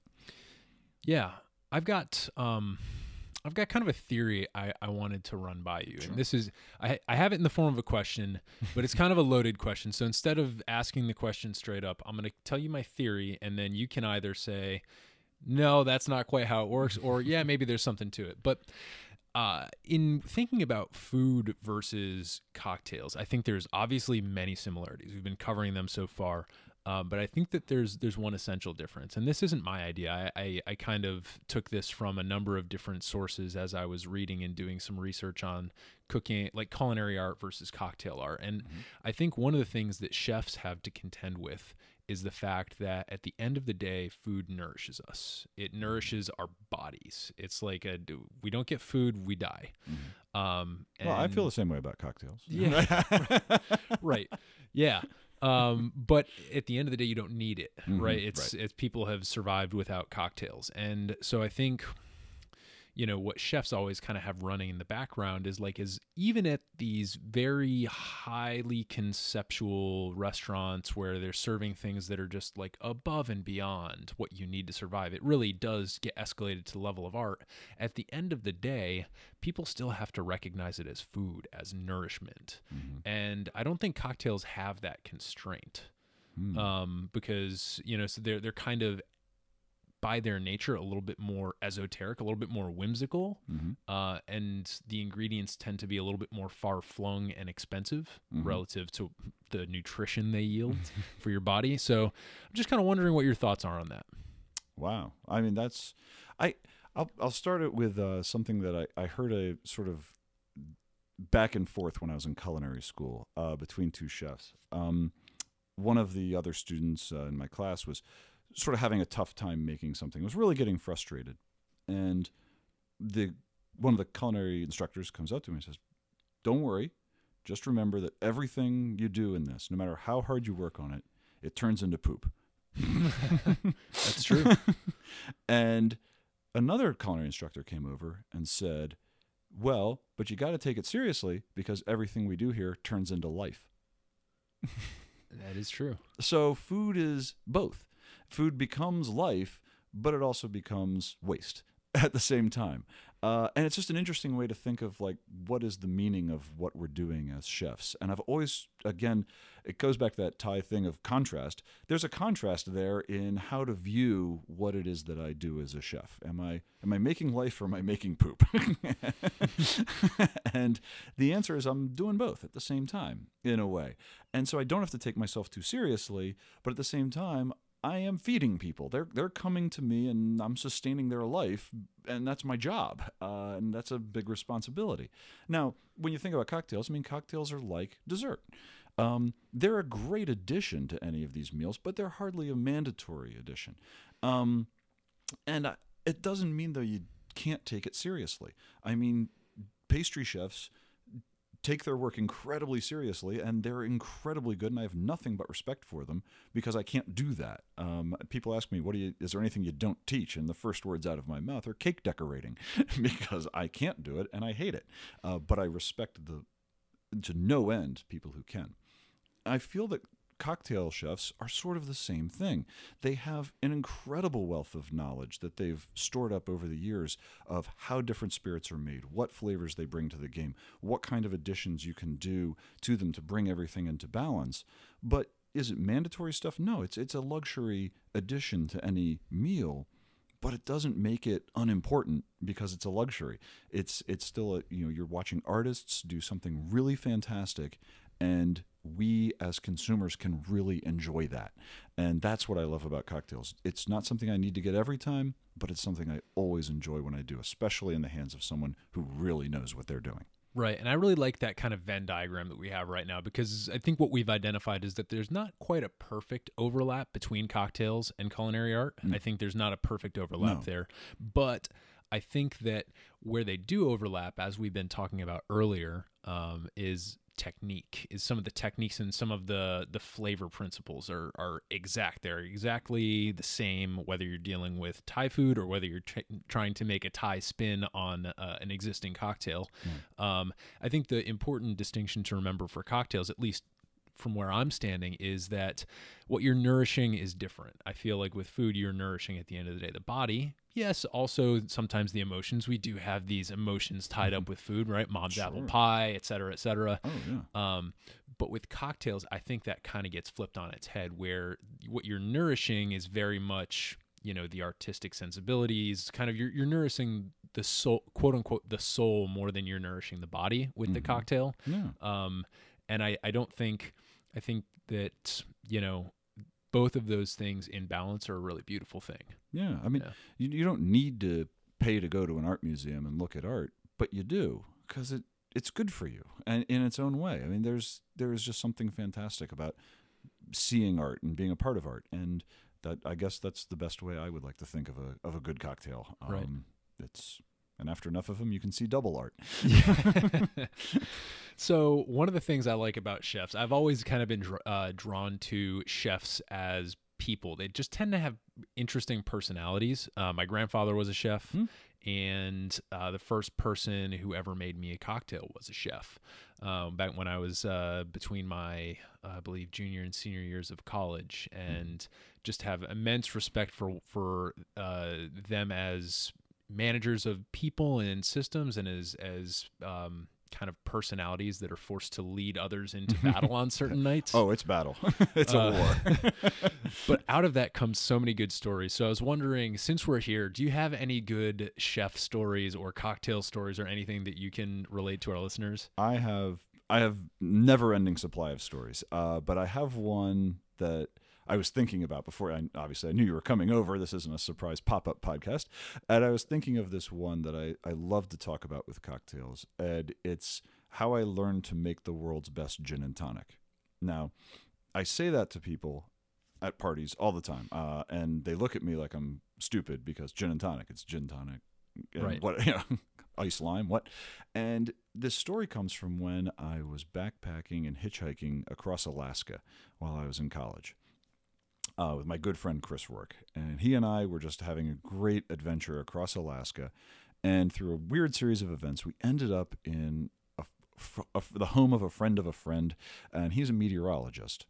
Yeah, I've got kind of a theory I wanted to run by you. Sure. And this is, I have it in the form of a question, but it's kind of a loaded question. So instead of asking the question straight up, I'm going to tell you my theory, and then you can either say, no, that's not quite how it works, or yeah, maybe there's something to it. But in thinking about food versus cocktails, I think there's obviously many similarities. We've been covering them so far. But I think that there's one essential difference, and this isn't my idea. I kind of took this from a number of different sources as I was reading and doing some research on cooking, like culinary art versus cocktail art. And I think one of the things that chefs have to contend with is the fact that at the end of the day, food nourishes us. It nourishes our bodies. It's like we don't get food, we die. I feel the same way about cocktails. Yeah, right. Yeah. But at the end of the day, you don't need it, right? It's people have survived without cocktails. And so I think, you know, what chefs always kind of have running in the background is even at these very highly conceptual restaurants where they're serving things that are just like above and beyond what you need to survive, it really does get escalated to the level of art. At the end of the day, people still have to recognize it as food, as nourishment. And I don't think cocktails have that constraint, because, you know, so they're kind of by their nature a little bit more esoteric, a little bit more whimsical, and the ingredients tend to be a little bit more far-flung and expensive relative to the nutrition they yield for your body. So I'm just kind of wondering what your thoughts are on that. Wow. I mean, that's, I'll start it with something that I heard a sort of back and forth when I was in culinary school between two chefs. One of the other students in my class was sort of having a tough time making something. It was really getting frustrated. And one of the culinary instructors comes up to me and says, "Don't worry. Just remember that everything you do in this, no matter how hard you work on it, it turns into poop." That's true. And another culinary instructor came over and said, "Well, but you got to take it seriously because everything we do here turns into life." That is true. So food is both. Food becomes life, but it also becomes waste at the same time. And it's just an interesting way to think of, like, what is the meaning of what we're doing as chefs? And I've always, again, it goes back to that Thai thing of contrast. There's a contrast there in how to view what it is that I do as a chef. Am I making life or am I making poop? And the answer is I'm doing both at the same time, in a way. And so I don't have to take myself too seriously, but at the same time, I am feeding people. They're coming to me, and I'm sustaining their life, and that's my job, and that's a big responsibility. Now, when you think about cocktails, I mean, cocktails are like dessert. They're a great addition to any of these meals, but they're hardly a mandatory addition. And it doesn't mean, though, you can't take it seriously. I mean, pastry chefs take their work incredibly seriously, and they're incredibly good, and I have nothing but respect for them because I can't do that. People ask me, is there anything you don't teach? And the first words out of my mouth are cake decorating because I can't do it and I hate it. But I respect to no end people who can. I feel that cocktail chefs are sort of the same thing. They have an incredible wealth of knowledge that they've stored up over the years of how different spirits are made, what flavors they bring to the game, what kind of additions you can do to them to bring everything into balance. But is it mandatory stuff? No, it's a luxury addition to any meal, but it doesn't make it unimportant because it's a luxury. It's still you're watching artists do something really fantastic, and we as consumers can really enjoy that. And that's what I love about cocktails. It's not something I need to get every time, but it's something I always enjoy when I do, especially in the hands of someone who really knows what they're doing. Right. And I really like that kind of Venn diagram that we have right now, because I think what we've identified is that there's not quite a perfect overlap between cocktails and culinary art. Mm. I think there's not a perfect overlap there, but I think that where they do overlap, as we've been talking about earlier, is some of the techniques and some of the flavor principles are exact. They're exactly the same, whether you're dealing with Thai food or whether you're trying to make a Thai spin on an existing cocktail. Mm. I think the important distinction to remember for cocktails, at least from where I'm standing, is that what you're nourishing is different. I feel like with food, you're nourishing at the end of the day the body. Yes, also sometimes the emotions. We do have these emotions tied up with food, right? Mom's apple pie, et cetera, et cetera. Oh, yeah. But with cocktails, I think that kind of gets flipped on its head, where what you're nourishing is very much, the artistic sensibilities. Kind of you're nourishing the soul, quote unquote, the soul, more than you're nourishing the body with the cocktail. Yeah. I think that, both of those things in balance are a really beautiful thing. Yeah. I mean, You don't need to pay to go to an art museum and look at art, but you do, because it's good for you, and in its own way. I mean, there is just something fantastic about seeing art and being a part of art. And that, I guess, that's the best way I would like to think of a good cocktail. Right. And after enough of them, you can see double art. So one of the things I like about chefs, I've always kind of been drawn to chefs as people. They just tend to have interesting personalities. My grandfather was a chef, and the first person who ever made me a cocktail was a chef. Back when I was between my, I believe, junior and senior years of college, and just have immense respect for them as managers of people and systems, and as kind of personalities that are forced to lead others into battle on certain nights. Oh, it's battle. It's a war. But out of that comes so many good stories. So I was wondering, since we're here, do you have any good chef stories or cocktail stories or anything that you can relate to our listeners? I have never-ending supply of stories, but I have one that I was thinking about before. Obviously, I knew you were coming over. This isn't a surprise pop-up podcast. And I was thinking of this one that I love to talk about with cocktails. And it's how I learned to make the world's best gin and tonic. Now, I say that to people at parties all the time. And they look at me like I'm stupid because gin and tonic, it's gin tonic. Right. What, you know, ice lime, what? And this story comes from when I was backpacking and hitchhiking across Alaska while I was in college with my good friend Chris Rourke. And he and I were just having a great adventure across Alaska. And through a weird series of events, we ended up in the home of a friend, and he's a meteorologist.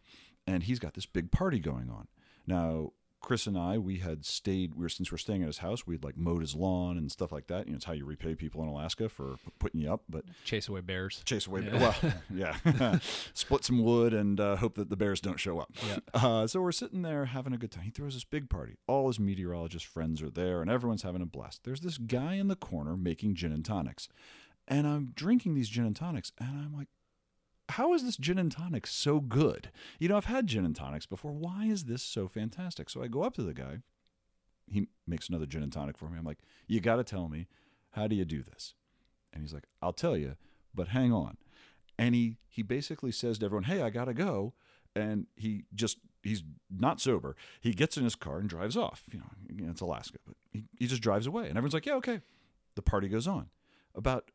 And he's got this big party going on. Now, Chris and I, since we're staying at his house, we'd like mowed his lawn and stuff like that. You know, it's how you repay people in Alaska for putting you up, but chase away bears. Well, yeah, split some wood and hope that the bears don't show up. Yeah. So we're sitting there having a good time. He throws this big party. All his meteorologist friends are there and everyone's having a blast. There's this guy in the corner making gin and tonics, and I'm drinking these gin and tonics, and I'm like, how is this gin and tonic so good? You know, I've had gin and tonics before. Why is this so fantastic? So I go up to the guy. He makes another gin and tonic for me. I'm like, you got to tell me, how do you do this? And he's like, I'll tell you, but hang on. And he basically says to everyone, hey, I got to go. And he's not sober. He gets in his car and drives off. You know it's Alaska, but he just drives away. And everyone's like, yeah, okay. The party goes on. About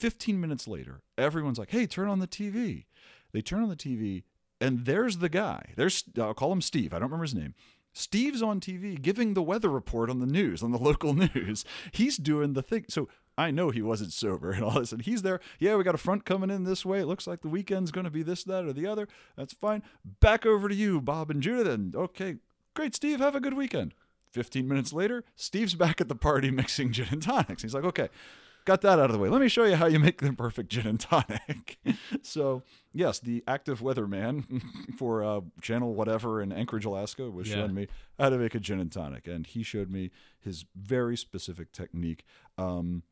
15 minutes later, everyone's like, hey, turn on the TV. They turn on the TV, and there's the guy. I'll call him Steve. I don't remember his name. Steve's on TV giving the weather report on the local news. He's doing the thing. So I know he wasn't sober and all this, and he's there. Yeah, we got a front coming in this way. It looks like the weekend's going to be this, that, or the other. That's fine. Back over to you, Bob and Judith. And okay, great, Steve. Have a good weekend. 15 minutes later, Steve's back at the party mixing gin and tonics. He's like, okay. Got that out of the way. Let me show you how you make the perfect gin and tonic. So, yes, the active weatherman for Channel Whatever in Anchorage, Alaska was showing me how to make a gin and tonic. And he showed me his very specific technique. You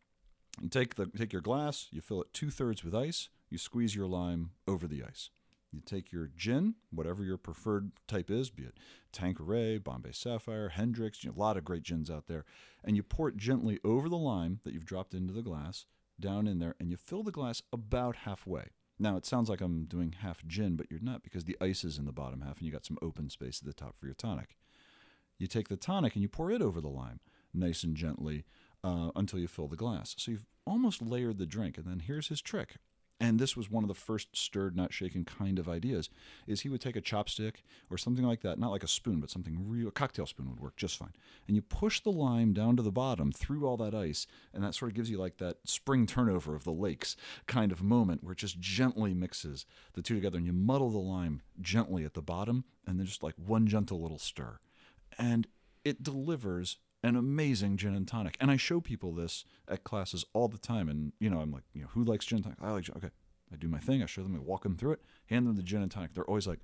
take your glass, you fill it 2/3 with ice, you squeeze your lime over the ice. You take your gin, whatever your preferred type is, be it Tanqueray, Bombay Sapphire, Hendrick's, a lot of great gins out there, and you pour it gently over the lime that you've dropped into the glass, down in there, and you fill the glass about halfway. Now, it sounds like I'm doing half gin, but you're not, because the ice is in the bottom half, and you got some open space at the top for your tonic. You take the tonic, and you pour it over the lime, nice and gently, until you fill the glass. So you've almost layered the drink, and then here's his trick. And this was one of the first stirred, not shaken kind of ideas, is he would take a chopstick or something like that, not like a spoon, but something real, a cocktail spoon would work just fine. And you push the lime down to the bottom through all that ice, and that sort of gives you like that spring turnover of the lakes kind of moment where it just gently mixes the two together, and you muddle the lime gently at the bottom, and then just like one gentle little stir. And it delivers an amazing gin and tonic. And I show people this at classes all the time. And, you know, I'm like, you know, who likes gin and tonic? I like gin. Okay. I do my thing. I show them. I walk them through it. Hand them the gin and tonic. They're always like,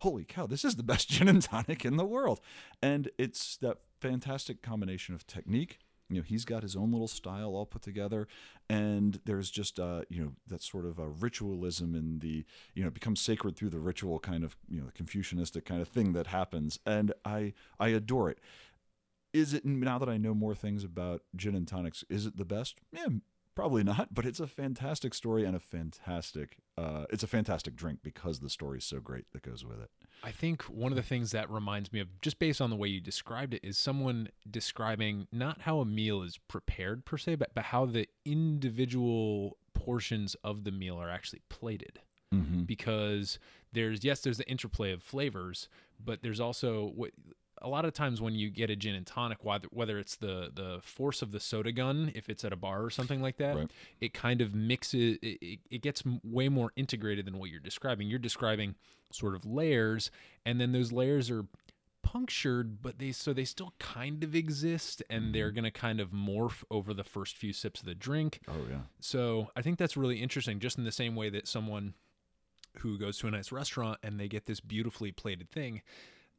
holy cow, this is the best gin and tonic in the world. And it's that fantastic combination of technique. You know, he's got his own little style all put together. And there's just, you know, that sort of ritualism in the, you know, it becomes sacred through the ritual kind of, you know, the Confucianistic kind of thing that happens. And I adore it. Is it, now that I know more things about gin and tonics, is it the best? Yeah, probably not, but it's a fantastic story and it's a fantastic drink because the story is so great that goes with it. I think one of the things that reminds me of, just based on the way you described it, is someone describing not how a meal is prepared per se, but how the individual portions of the meal are actually plated. Mm-hmm. Because there's the interplay of flavors, but there's also a lot of times when you get a gin and tonic, whether it's the force of the soda gun, if it's at a bar or something like that, right. It kind of mixes, it gets way more integrated than what you're describing. You're describing sort of layers, and then those layers are punctured, but they still kind of exist, and they're going to kind of morph over the first few sips of the drink. Oh, yeah. So I think that's really interesting, just in the same way that someone who goes to a nice restaurant and they get this beautifully plated thing,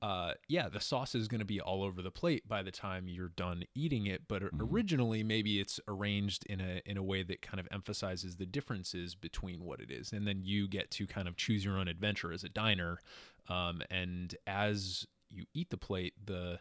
the sauce is going to be all over the plate by the time you're done eating it. But originally, maybe it's arranged in a way that kind of emphasizes the differences between what it is. And then you get to kind of choose your own adventure as a diner And as you eat the plate, the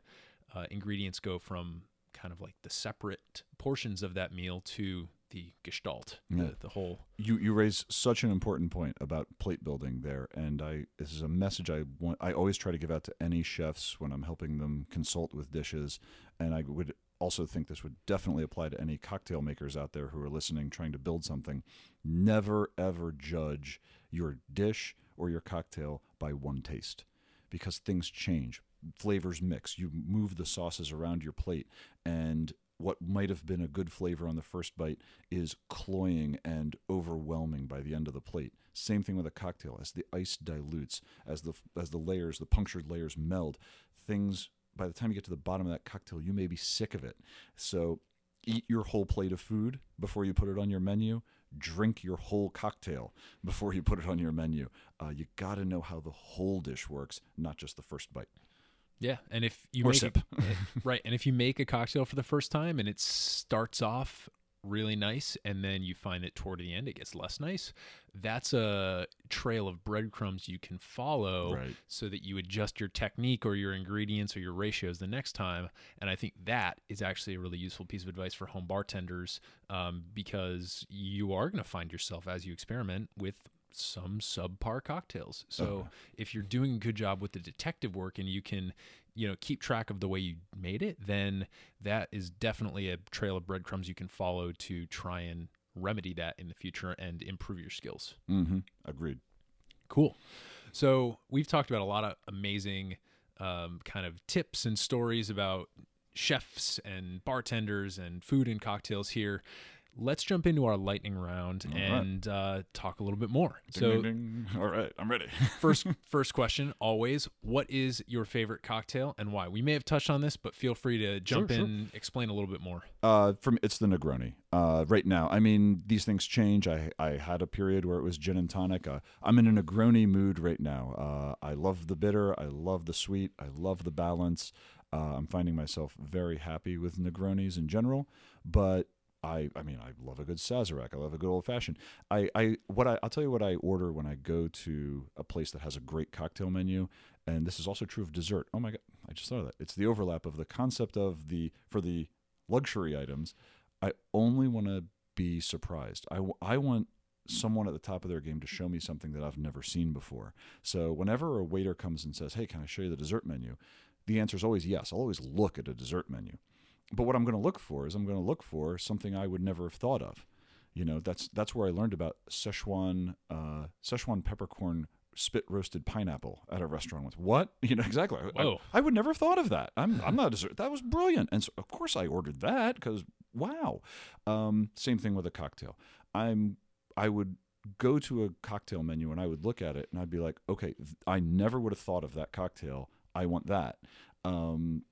ingredients go from kind of like the separate portions of that meal to the gestalt, the whole. You raise such an important point about plate building there, and this is a message I always try to give out to any chefs when I'm helping them consult with dishes, and I would also think this would definitely apply to any cocktail makers out there who are listening, trying to build something. Never, ever judge your dish or your cocktail by one taste, because things change. Flavors mix. You move the sauces around your plate, and what might have been a good flavor on the first bite is cloying and overwhelming by the end of the plate. Same thing with a cocktail. As the ice dilutes, as the layers, the punctured layers meld, things, by the time you get to the bottom of that cocktail, you may be sick of it. So eat your whole plate of food before you put it on your menu. Drink your whole cocktail before you put it on your menu. You got to know how the whole dish works, not just the first bite. Yeah, and if you sip. Right, and if you make a cocktail for the first time and it starts off really nice and then you find that toward the end it gets less nice, that's a trail of breadcrumbs you can follow, right, so that you adjust your technique or your ingredients or your ratios the next time. And I think that is actually a really useful piece of advice for home bartenders, because you are going to find yourself, as you experiment, with some subpar cocktails. So if you're doing a good job with the detective work and you can, keep track of the way you made it, then that is definitely a trail of breadcrumbs you can follow to try and remedy that in the future and improve your skills. Mm-hmm. Agreed. Cool. So we've talked about a lot of amazing kind of tips and stories about chefs and bartenders and food and cocktails here. Let's jump into our lightning round and talk a little bit more. Ding, ding, ding. All right, I'm ready. First question, always, what is your favorite cocktail and why? We may have touched on this, but feel free to jump in, explain a little bit more. It's the Negroni right now. I mean, these things change. I had a period where it was gin and tonic. I'm in a Negroni mood right now. I love the bitter. I love the sweet. I love the balance. I'm finding myself very happy with Negronis in general, but I love a good Sazerac. I love a good old fashioned. I'll tell you what I order when I go to a place that has a great cocktail menu, and this is also true of dessert. Oh my God, I just thought of that. It's the overlap of the concept of the luxury items. I only want to be surprised. I want someone at the top of their game to show me something that I've never seen before. So whenever a waiter comes and says, "Hey, can I show you the dessert menu?" the answer is always yes. I'll always look at a dessert menu. But what I'm going to look for is something I would never have thought of. That's where I learned about Sichuan peppercorn spit roasted pineapple at a restaurant. Exactly. I would never have thought of that. I'm not a dessert. That was brilliant. And so, of course, I ordered that because wow. Same thing with a cocktail. I would go to a cocktail menu and I would look at it and I'd be like, okay, I never would have thought of that cocktail. I want that,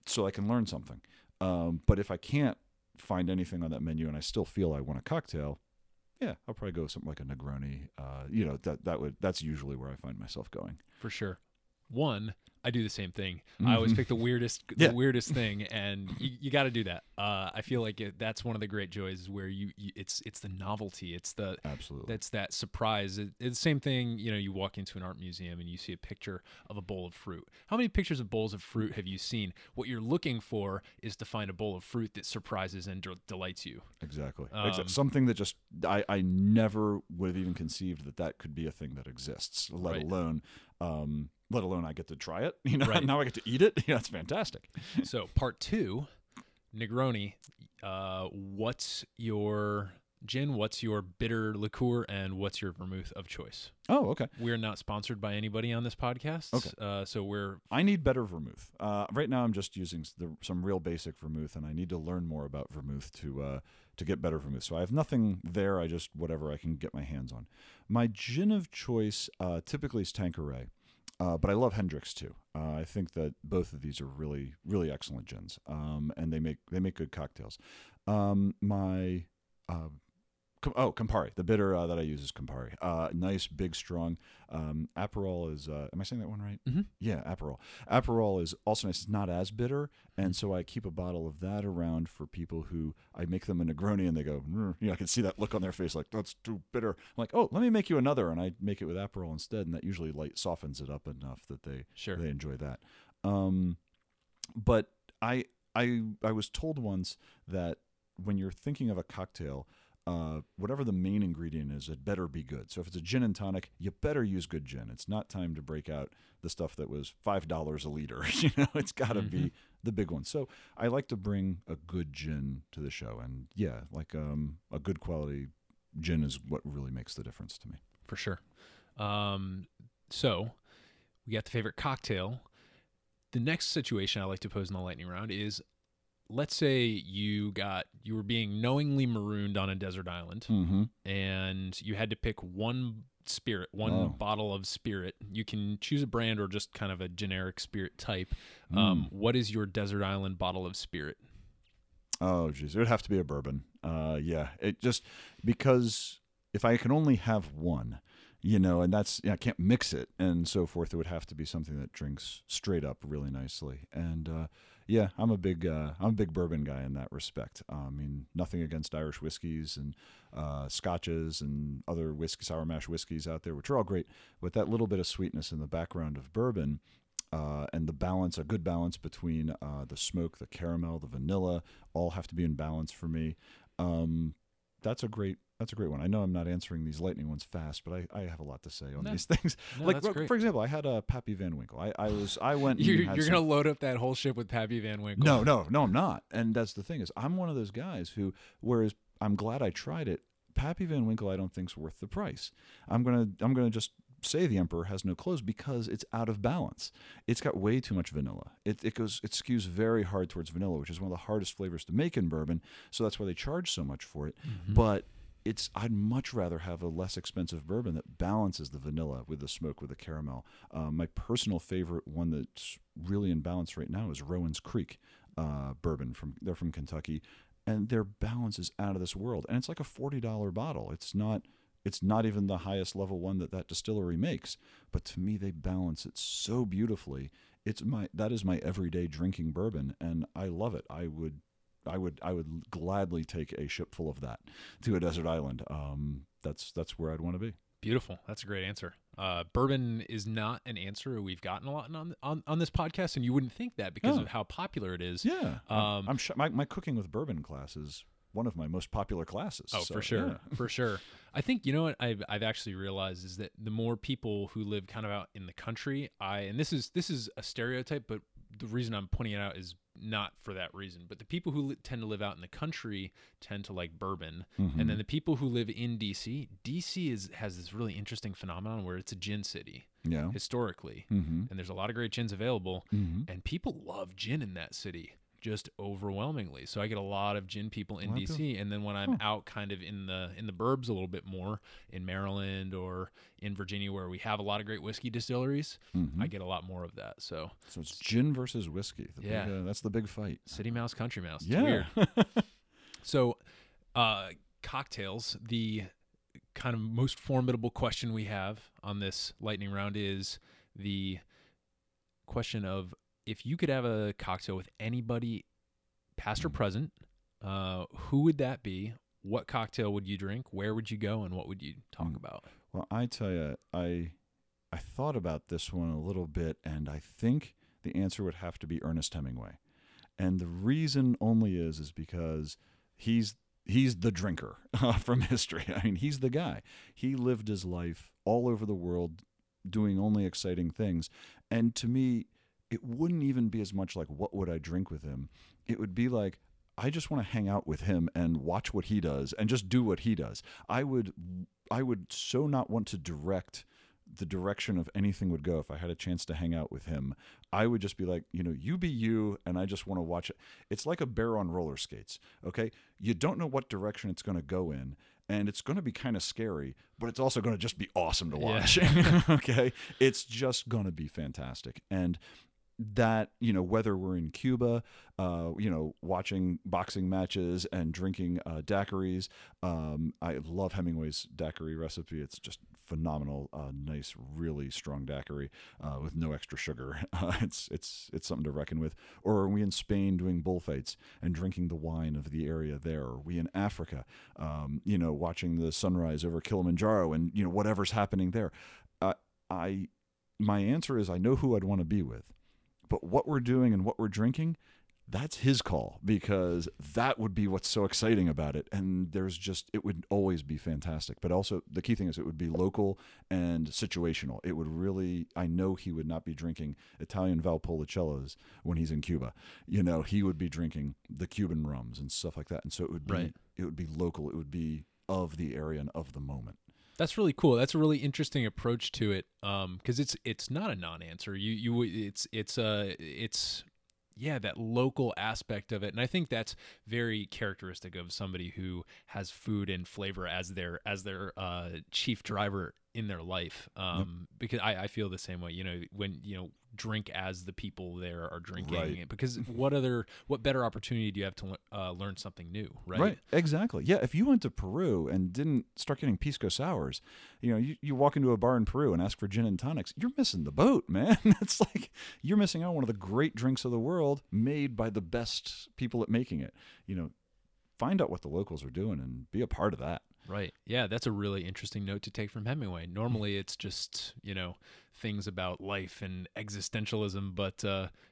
so I can learn something. But if I can't find anything on that menu and I still feel I want a cocktail, I'll probably go with something like a Negroni. That's usually where I find myself going. For sure. One, I do the same thing. Mm-hmm. I always pick the weirdest thing, and you got to do that. I feel like that's one of the great joys, where it's the novelty, that's that surprise. It's the same thing. You walk into an art museum and you see a picture of a bowl of fruit. How many pictures of bowls of fruit have you seen? What you're looking for is to find a bowl of fruit that surprises and delights you. Exactly. Something that just I never would have even conceived that could be a thing that exists. Let alone I get to try it. Right. Now I get to eat it. That's fantastic. So part 2, Negroni. What's your gin? What's your bitter liqueur? And what's your vermouth of choice? Oh, okay. We're not sponsored by anybody on this podcast. Okay. I need better vermouth. Right now I'm just using some real basic vermouth, and I need to learn more about vermouth to get better vermouth. So I have nothing there. I just whatever I can get my hands on. My gin of choice typically is Tanqueray. But I love Hendrick's too. I think that both of these are really, really excellent gins, and they make good cocktails. My Campari. The bitter that I use is Campari. Nice, big, strong. Aperol is, am I saying that one right? Mm-hmm. Yeah, Aperol. Aperol is also nice. It's not as bitter, and so I keep a bottle of that around for people who, I make them a Negroni, and they go, you know, I can see that look on their face, like, that's too bitter. I'm like, oh, let me make you another, and I make it with Aperol instead, and that usually softens it up enough that they enjoy that. But I was told once that when you're thinking of a cocktail, whatever the main ingredient is, it better be good. So if it's a gin and tonic, you better use good gin. It's not time to break out the stuff that was $5 a liter. You know, it's got to be the big one. So I like to bring a good gin to the show, and yeah, like a good quality gin is what really makes the difference to me. For sure. So we got the favorite cocktail. The next situation I like to pose in the lightning round is, let's say you were being knowingly marooned on a desert island, and you had to pick one spirit, bottle of spirit. You can choose a brand or just kind of a generic spirit type. What is your desert island bottle of spirit? Oh, geez. It would have to be a bourbon. Yeah. It just, because if I can only have one, you know, and that's, I can't mix it and so forth, it would have to be something that drinks straight up really nicely. And, yeah, I'm a big bourbon guy in that respect. I mean, nothing against Irish whiskeys and scotches and other sour mash whiskeys out there, which are all great. But that little bit of sweetness in the background of bourbon, and the balance, a good balance between the smoke, the caramel, the vanilla, all have to be in balance for me. That's a great one. I know I'm not answering these lightning ones fast, but I have a lot to say on these things. No, like, for example, I had a Pappy Van Winkle. I went. You're going to load up that whole ship with Pappy Van Winkle. No, I'm not. And that's the thing, is I'm one of those guys who, whereas I'm glad I tried it, Pappy Van Winkle I don't think's worth the price. I'm gonna just say the Emperor Has No Clothes because it's out of balance. It's got way too much vanilla. It skews very hard towards vanilla, which is one of the hardest flavors to make in bourbon. So that's why they charge so much for it. Mm-hmm. But I'd much rather have a less expensive bourbon that balances the vanilla with the smoke, with the caramel. My personal favorite one that's really in balance right now is Rowan's Creek bourbon. They're from Kentucky, and their balance is out of this world. And it's like a $40 bottle. It's not even the highest level one that distillery makes, but to me they balance it so beautifully. That is my everyday drinking bourbon, and I love it. I would gladly take a ship full of that to a desert island. That's where I'd want to be. Beautiful. That's a great answer. Bourbon is not an answer we've gotten a lot on this podcast, and you wouldn't think that because of how popular it is. Yeah. My cooking with bourbon class is one of my most popular classes. Oh, so, for sure. Yeah. For sure. I think, you know what I've actually realized is that the more people who live kind of out in the country, and this is a stereotype, but the reason I'm pointing it out is not for that reason, but the people who tend to live out in the country tend to like bourbon. Mm-hmm. And then the people who live in DC has this really interesting phenomenon where it's a gin city historically. Mm-hmm. And there's a lot of great gins available, and people love gin in that city just overwhelmingly. So I get a lot of gin people in DC. And then when I'm out kind of in the burbs a little bit more, in Maryland or in Virginia where we have a lot of great whiskey distilleries, I get a lot more of that. So it's gin versus whiskey. That's the big fight. City mouse, country mouse. It's weird. So cocktails, the kind of most formidable question we have on this lightning round is the question of, if you could have a cocktail with anybody, past or present, who would that be? What cocktail would you drink? Where would you go? And what would you talk about? Well, I tell you, I thought about this one a little bit, and I think the answer would have to be Ernest Hemingway. And the reason only is because he's the drinker from history. I mean, he's the guy. He lived his life all over the world doing only exciting things. And to me, it wouldn't even be as much like, what would I drink with him? It would be like, I just want to hang out with him and watch what he does and just do what he does. I would so not want to direct the direction of anything would go if I had a chance to hang out with him. I would just be like, you know, you be you, and I just want to watch it. It's like a bear on roller skates, okay? You don't know what direction it's going to go in, and it's going to be kind of scary, but it's also going to just be awesome to watch, okay? It's just going to be fantastic. And that, you know, whether we're in Cuba, you know, watching boxing matches and drinking daiquiris. I love Hemingway's daiquiri recipe. It's just phenomenal. Nice, really strong daiquiri with no extra sugar. It's something to reckon with. Or are we in Spain doing bullfights and drinking the wine of the area there? Are we in Africa, you know, watching the sunrise over Kilimanjaro and, you know, whatever's happening there? My answer is I know who I'd want to be with. But what we're doing and what we're drinking, that's his call, because that would be what's so exciting about it. And there's just, it would always be fantastic. But also the key thing is it would be local and situational. It would really, I know he would not be drinking Italian Valpolicellos when he's in Cuba. You know, he would be drinking the Cuban rums and stuff like that. And so it would be, It would be local. It would be of the area and of the moment. That's really cool. That's a really interesting approach to it, because it's not a non-answer. It's that local aspect of it, and I think that's very characteristic of somebody who has food and flavor as their chief driver in their life. Yep. Because I feel the same way. You know, when you know, drink as the people there are drinking it. Because what better opportunity do you have to learn something new, right? Right, exactly. Yeah, if you went to Peru and didn't start getting pisco sours, you know, you walk into a bar in Peru and ask for gin and tonics, you're missing the boat, man. It's like you're missing out on one of the great drinks of the world made by the best people at making it. You know, find out what the locals are doing and be a part of that. Right. Yeah, that's a really interesting note to take from Hemingway. Normally it's just, you know, things about life and existentialism, but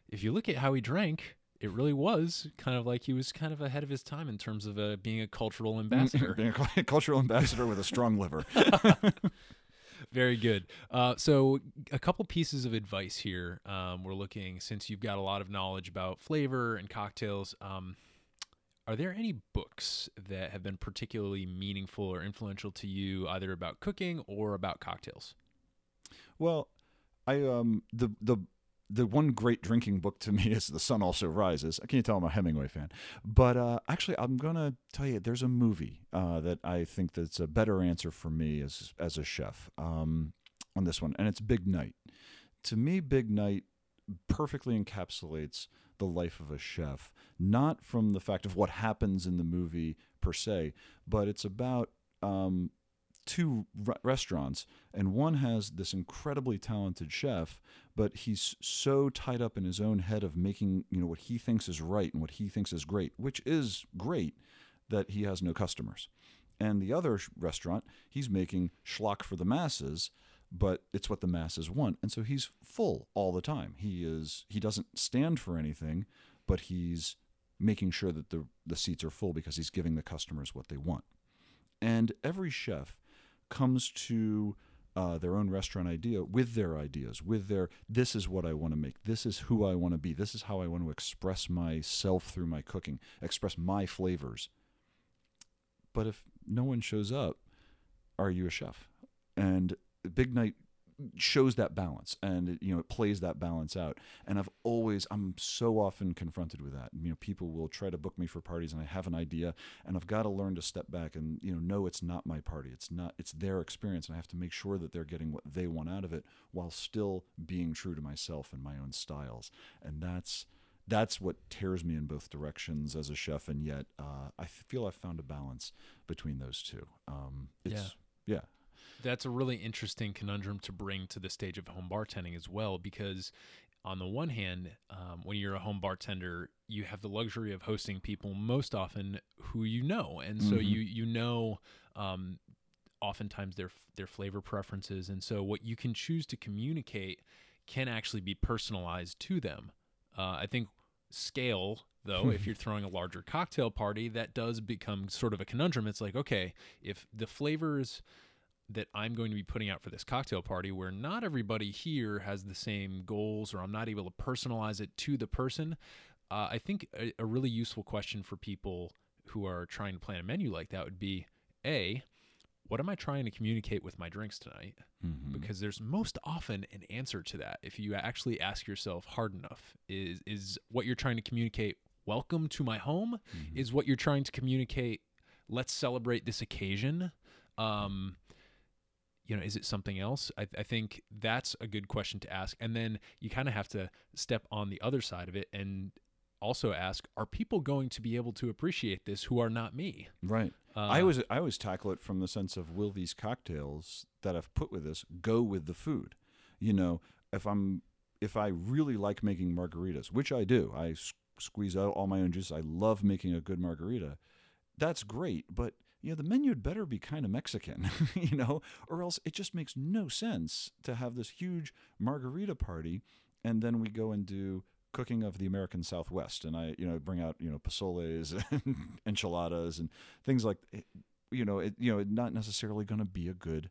if you look at how he drank, it really was kind of like he was kind of ahead of his time in terms of being a cultural ambassador. Being a cultural ambassador with a strong liver. Very good. So a couple pieces of advice here. We're looking, since you've got a lot of knowledge about flavor and cocktails, are there any books that have been particularly meaningful or influential to you, either about cooking or about cocktails? Well, I the one great drinking book to me is The Sun Also Rises. I can't tell I'm a Hemingway fan. But actually, I'm going to tell you, there's a movie that I think that's a better answer for me as a chef on this one, and it's Big Night. To me, Big Night perfectly encapsulates the life of a chef, not from the fact of what happens in the movie per se, but it's about two restaurants, and one has this incredibly talented chef, but he's so tied up in his own head of making, you know, what he thinks is right and what he thinks is great, which is great, that he has no customers. And the other restaurant, he's making schlock for the masses, but it's what the masses want. And so he's full all the time. He doesn't stand for anything, but he's making sure that the seats are full because he's giving the customers what they want. And every chef comes to their own restaurant idea with their ideas, with their, this is what I want to make, this is who I want to be, this is how I want to express myself through my cooking, express my flavors. But if no one shows up, are you a chef? And Big Night shows that balance, and you know, it plays that balance out. And I'm so often confronted with that. You know, people will try to book me for parties, and I have an idea, and I've got to learn to step back and, you know, no, it's not my party. It's their experience, and I have to make sure that they're getting what they want out of it while still being true to myself and my own styles. And that's what tears me in both directions as a chef. And yet, I feel I've found a balance between those two. Yeah. That's a really interesting conundrum to bring to the stage of home bartending as well, because on the one hand, when you're a home bartender, you have the luxury of hosting people most often who you know. And so you know, oftentimes their flavor preferences. And so what you can choose to communicate can actually be personalized to them. I think scale, though, if you're throwing a larger cocktail party, that does become sort of a conundrum. It's like, okay, if the flavors that I'm going to be putting out for this cocktail party, where not everybody here has the same goals, or I'm not able to personalize it to the person. I think a really useful question for people who are trying to plan a menu like that would be, A, what am I trying to communicate with my drinks tonight? Mm-hmm. Because there's most often an answer to that. If you actually ask yourself hard enough, is what you're trying to communicate, welcome to my home? Mm-hmm. Is what you're trying to communicate, let's celebrate this occasion? you know, is it something else? I think that's a good question to ask. And then you kind of have to step on the other side of it and also ask, are people going to be able to appreciate this who are not me? Right. I always tackle it from the sense of, will these cocktails that I've put with this go with the food? You know, if I really like making margaritas, which I do, I squeeze out all my own juice. I love making a good margarita. That's great, but you know, the menu had better be kind of Mexican, you know, or else it just makes no sense to have this huge margarita party and then we go and do cooking of the American Southwest, and I, you know, bring out, you know, pozoles and enchiladas and things like, you know, not necessarily going to be a good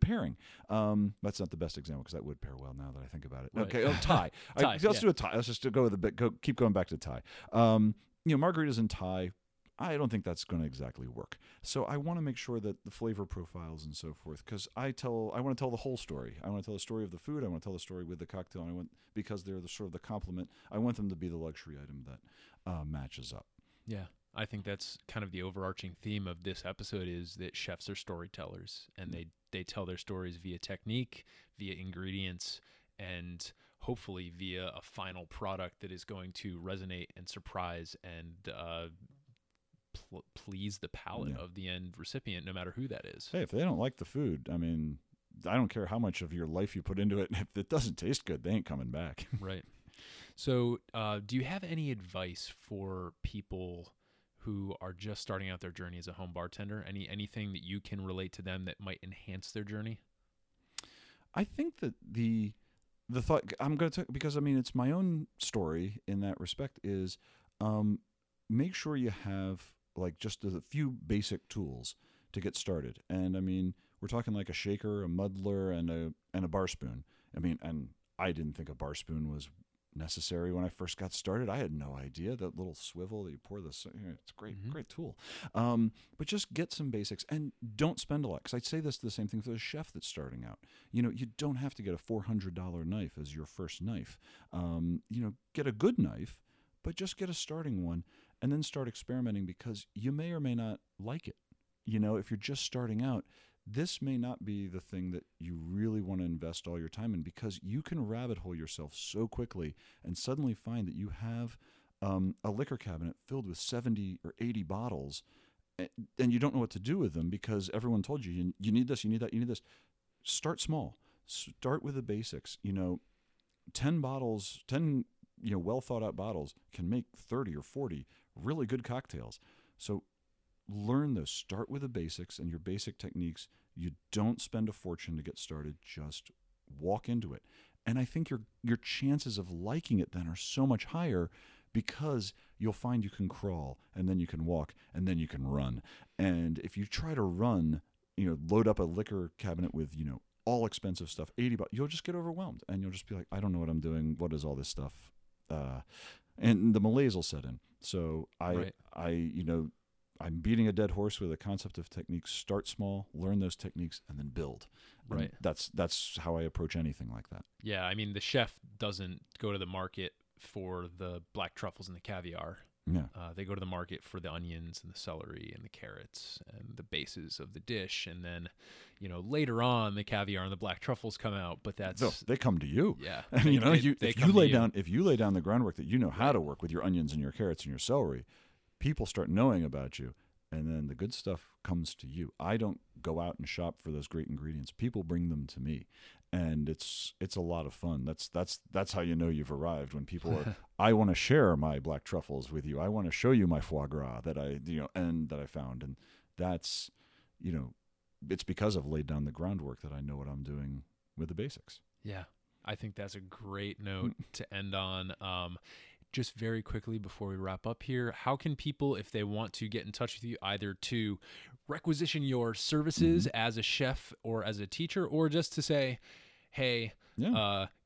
pairing. That's not the best example because that would pair well now that I think about it. Right. Okay, Thai. Let's do a Thai. Let's just go with a bit. Keep going back to Thai. You know, margaritas and Thai, I don't think that's going to exactly work. So I want to make sure that the flavor profiles and so forth, because I want to tell the whole story. I want to tell the story of the food. I want to tell the story with the cocktail. And I want, because they're the sort of the complement, I want them to be the luxury item that matches up. Yeah, I think that's kind of the overarching theme of this episode, is that chefs are storytellers, and they tell their stories via technique, via ingredients, and hopefully via a final product that is going to resonate and surprise and please the palate of the end recipient, no matter who that is. Hey, if they don't like the food, I mean, I don't care how much of your life you put into it. If it doesn't taste good, they ain't coming back. Right. So do you have any advice for people who are just starting out their journey as a home bartender? Anything that you can relate to them that might enhance their journey? I think that the thought I'm going to, because I mean, it's my own story in that respect, is make sure you have like just a few basic tools to get started. And I mean, we're talking like a shaker, a muddler, and a bar spoon. I mean, and I didn't think a bar spoon was necessary when I first got started. I had no idea. That little swivel that you pour this, it's a great tool. But just get some basics and don't spend a lot. Because I'd say this the same thing for a chef that's starting out. You know, you don't have to get a $400 knife as your first knife. You know, get a good knife, but just get a starting one. And then start experimenting, because you may or may not like it. You know, if you're just starting out, this may not be the thing that you really want to invest all your time in, because you can rabbit hole yourself so quickly and suddenly find that you have a liquor cabinet filled with 70 or 80 bottles, and you don't know what to do with them because everyone told you, you need this, you need that, you need this. Start small. Start with the basics. You know, 10 bottles, 10, you know, well thought out bottles can make 30 or 40 really good cocktails. So learn those. Start with the basics and your basic techniques. You don't spend a fortune to get started. Just walk into it. And I think your chances of liking it then are so much higher, because you'll find you can crawl, and then you can walk, and then you can run. And if you try to run, you know, load up a liquor cabinet with, you know, all expensive stuff, $80, you'll just get overwhelmed, and you'll just be like, I don't know what I'm doing. What is all this stuff? And the malaise will set in. So I'm beating a dead horse with a concept of techniques. Start small, learn those techniques, and then build. Right. And that's how I approach anything like that. Yeah. I mean, the chef doesn't go to the market for the black truffles and the caviar. Yeah. They go to the market for the onions and the celery and the carrots and the bases of the dish. And then, you know, later on the caviar and the black truffles come out, but they come to you. Yeah. You know, if you lay down the groundwork that you know how to work with your onions and your carrots and your celery, people start knowing about you, and then the good stuff comes to you. I don't go out and shop for those great ingredients. People bring them to me, and it's a lot of fun. That's how you know you've arrived, when people are, I want to share my black truffles with you. I want to show you my foie gras that I found. And that's, you know, it's because I've laid down the groundwork that I know what I'm doing with the basics. Yeah. I think that's a great note to end on. Just very quickly before we wrap up here, how can people, if they want to get in touch with you, either to requisition your services as a chef or as a teacher, or just to say, hey,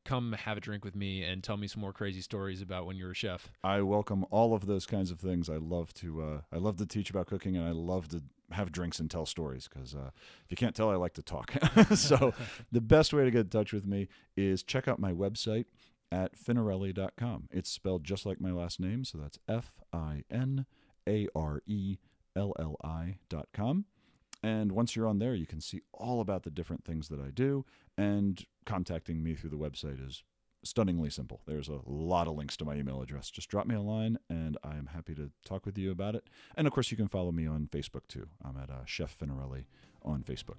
come have a drink with me and tell me some more crazy stories about when you were a chef? I welcome all of those kinds of things. I love to teach about cooking, and I love to have drinks and tell stories, because if you can't tell, I like to talk. So the best way to get in touch with me is check out my website at finarelli.com. It's spelled just like my last name, so that's FINARELLI.com. And once you're on there, you can see all about the different things that I do. And contacting me through the website is stunningly simple. There's a lot of links to my email address. Just drop me a line, and I am happy to talk with you about it. And, of course, you can follow me on Facebook, too. I'm at Chef Finarelli on Facebook.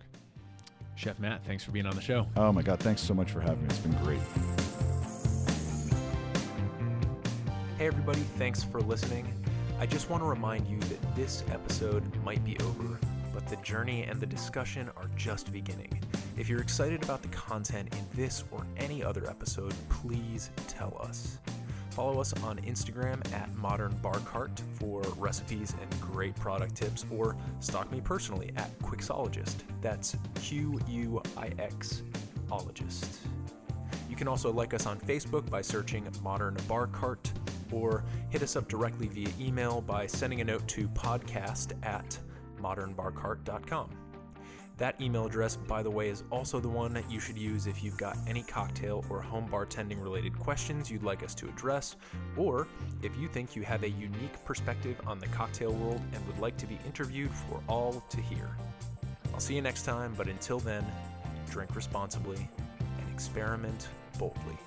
Chef Matt, thanks for being on the show. Oh, my God. Thanks so much for having me. It's been great. Hey, everybody. Thanks for listening. I just want to remind you that this episode might be over, but the journey and the discussion are just beginning. If you're excited about the content in this or any other episode, please tell us. Follow us on Instagram at Modern Bar Cart for recipes and great product tips, or stalk me personally at Quixologist. That's Q-U-I-X-ologist. You can also like us on Facebook by searching Modern Bar Cart, or hit us up directly via email by sending a note to podcast@modernbarcart.com. That email address, by the way, is also the one that you should use if you've got any cocktail or home bartending related questions you'd like us to address, or if you think you have a unique perspective on the cocktail world and would like to be interviewed for all to hear. I'll see you next time, but until then, drink responsibly and experiment boldly.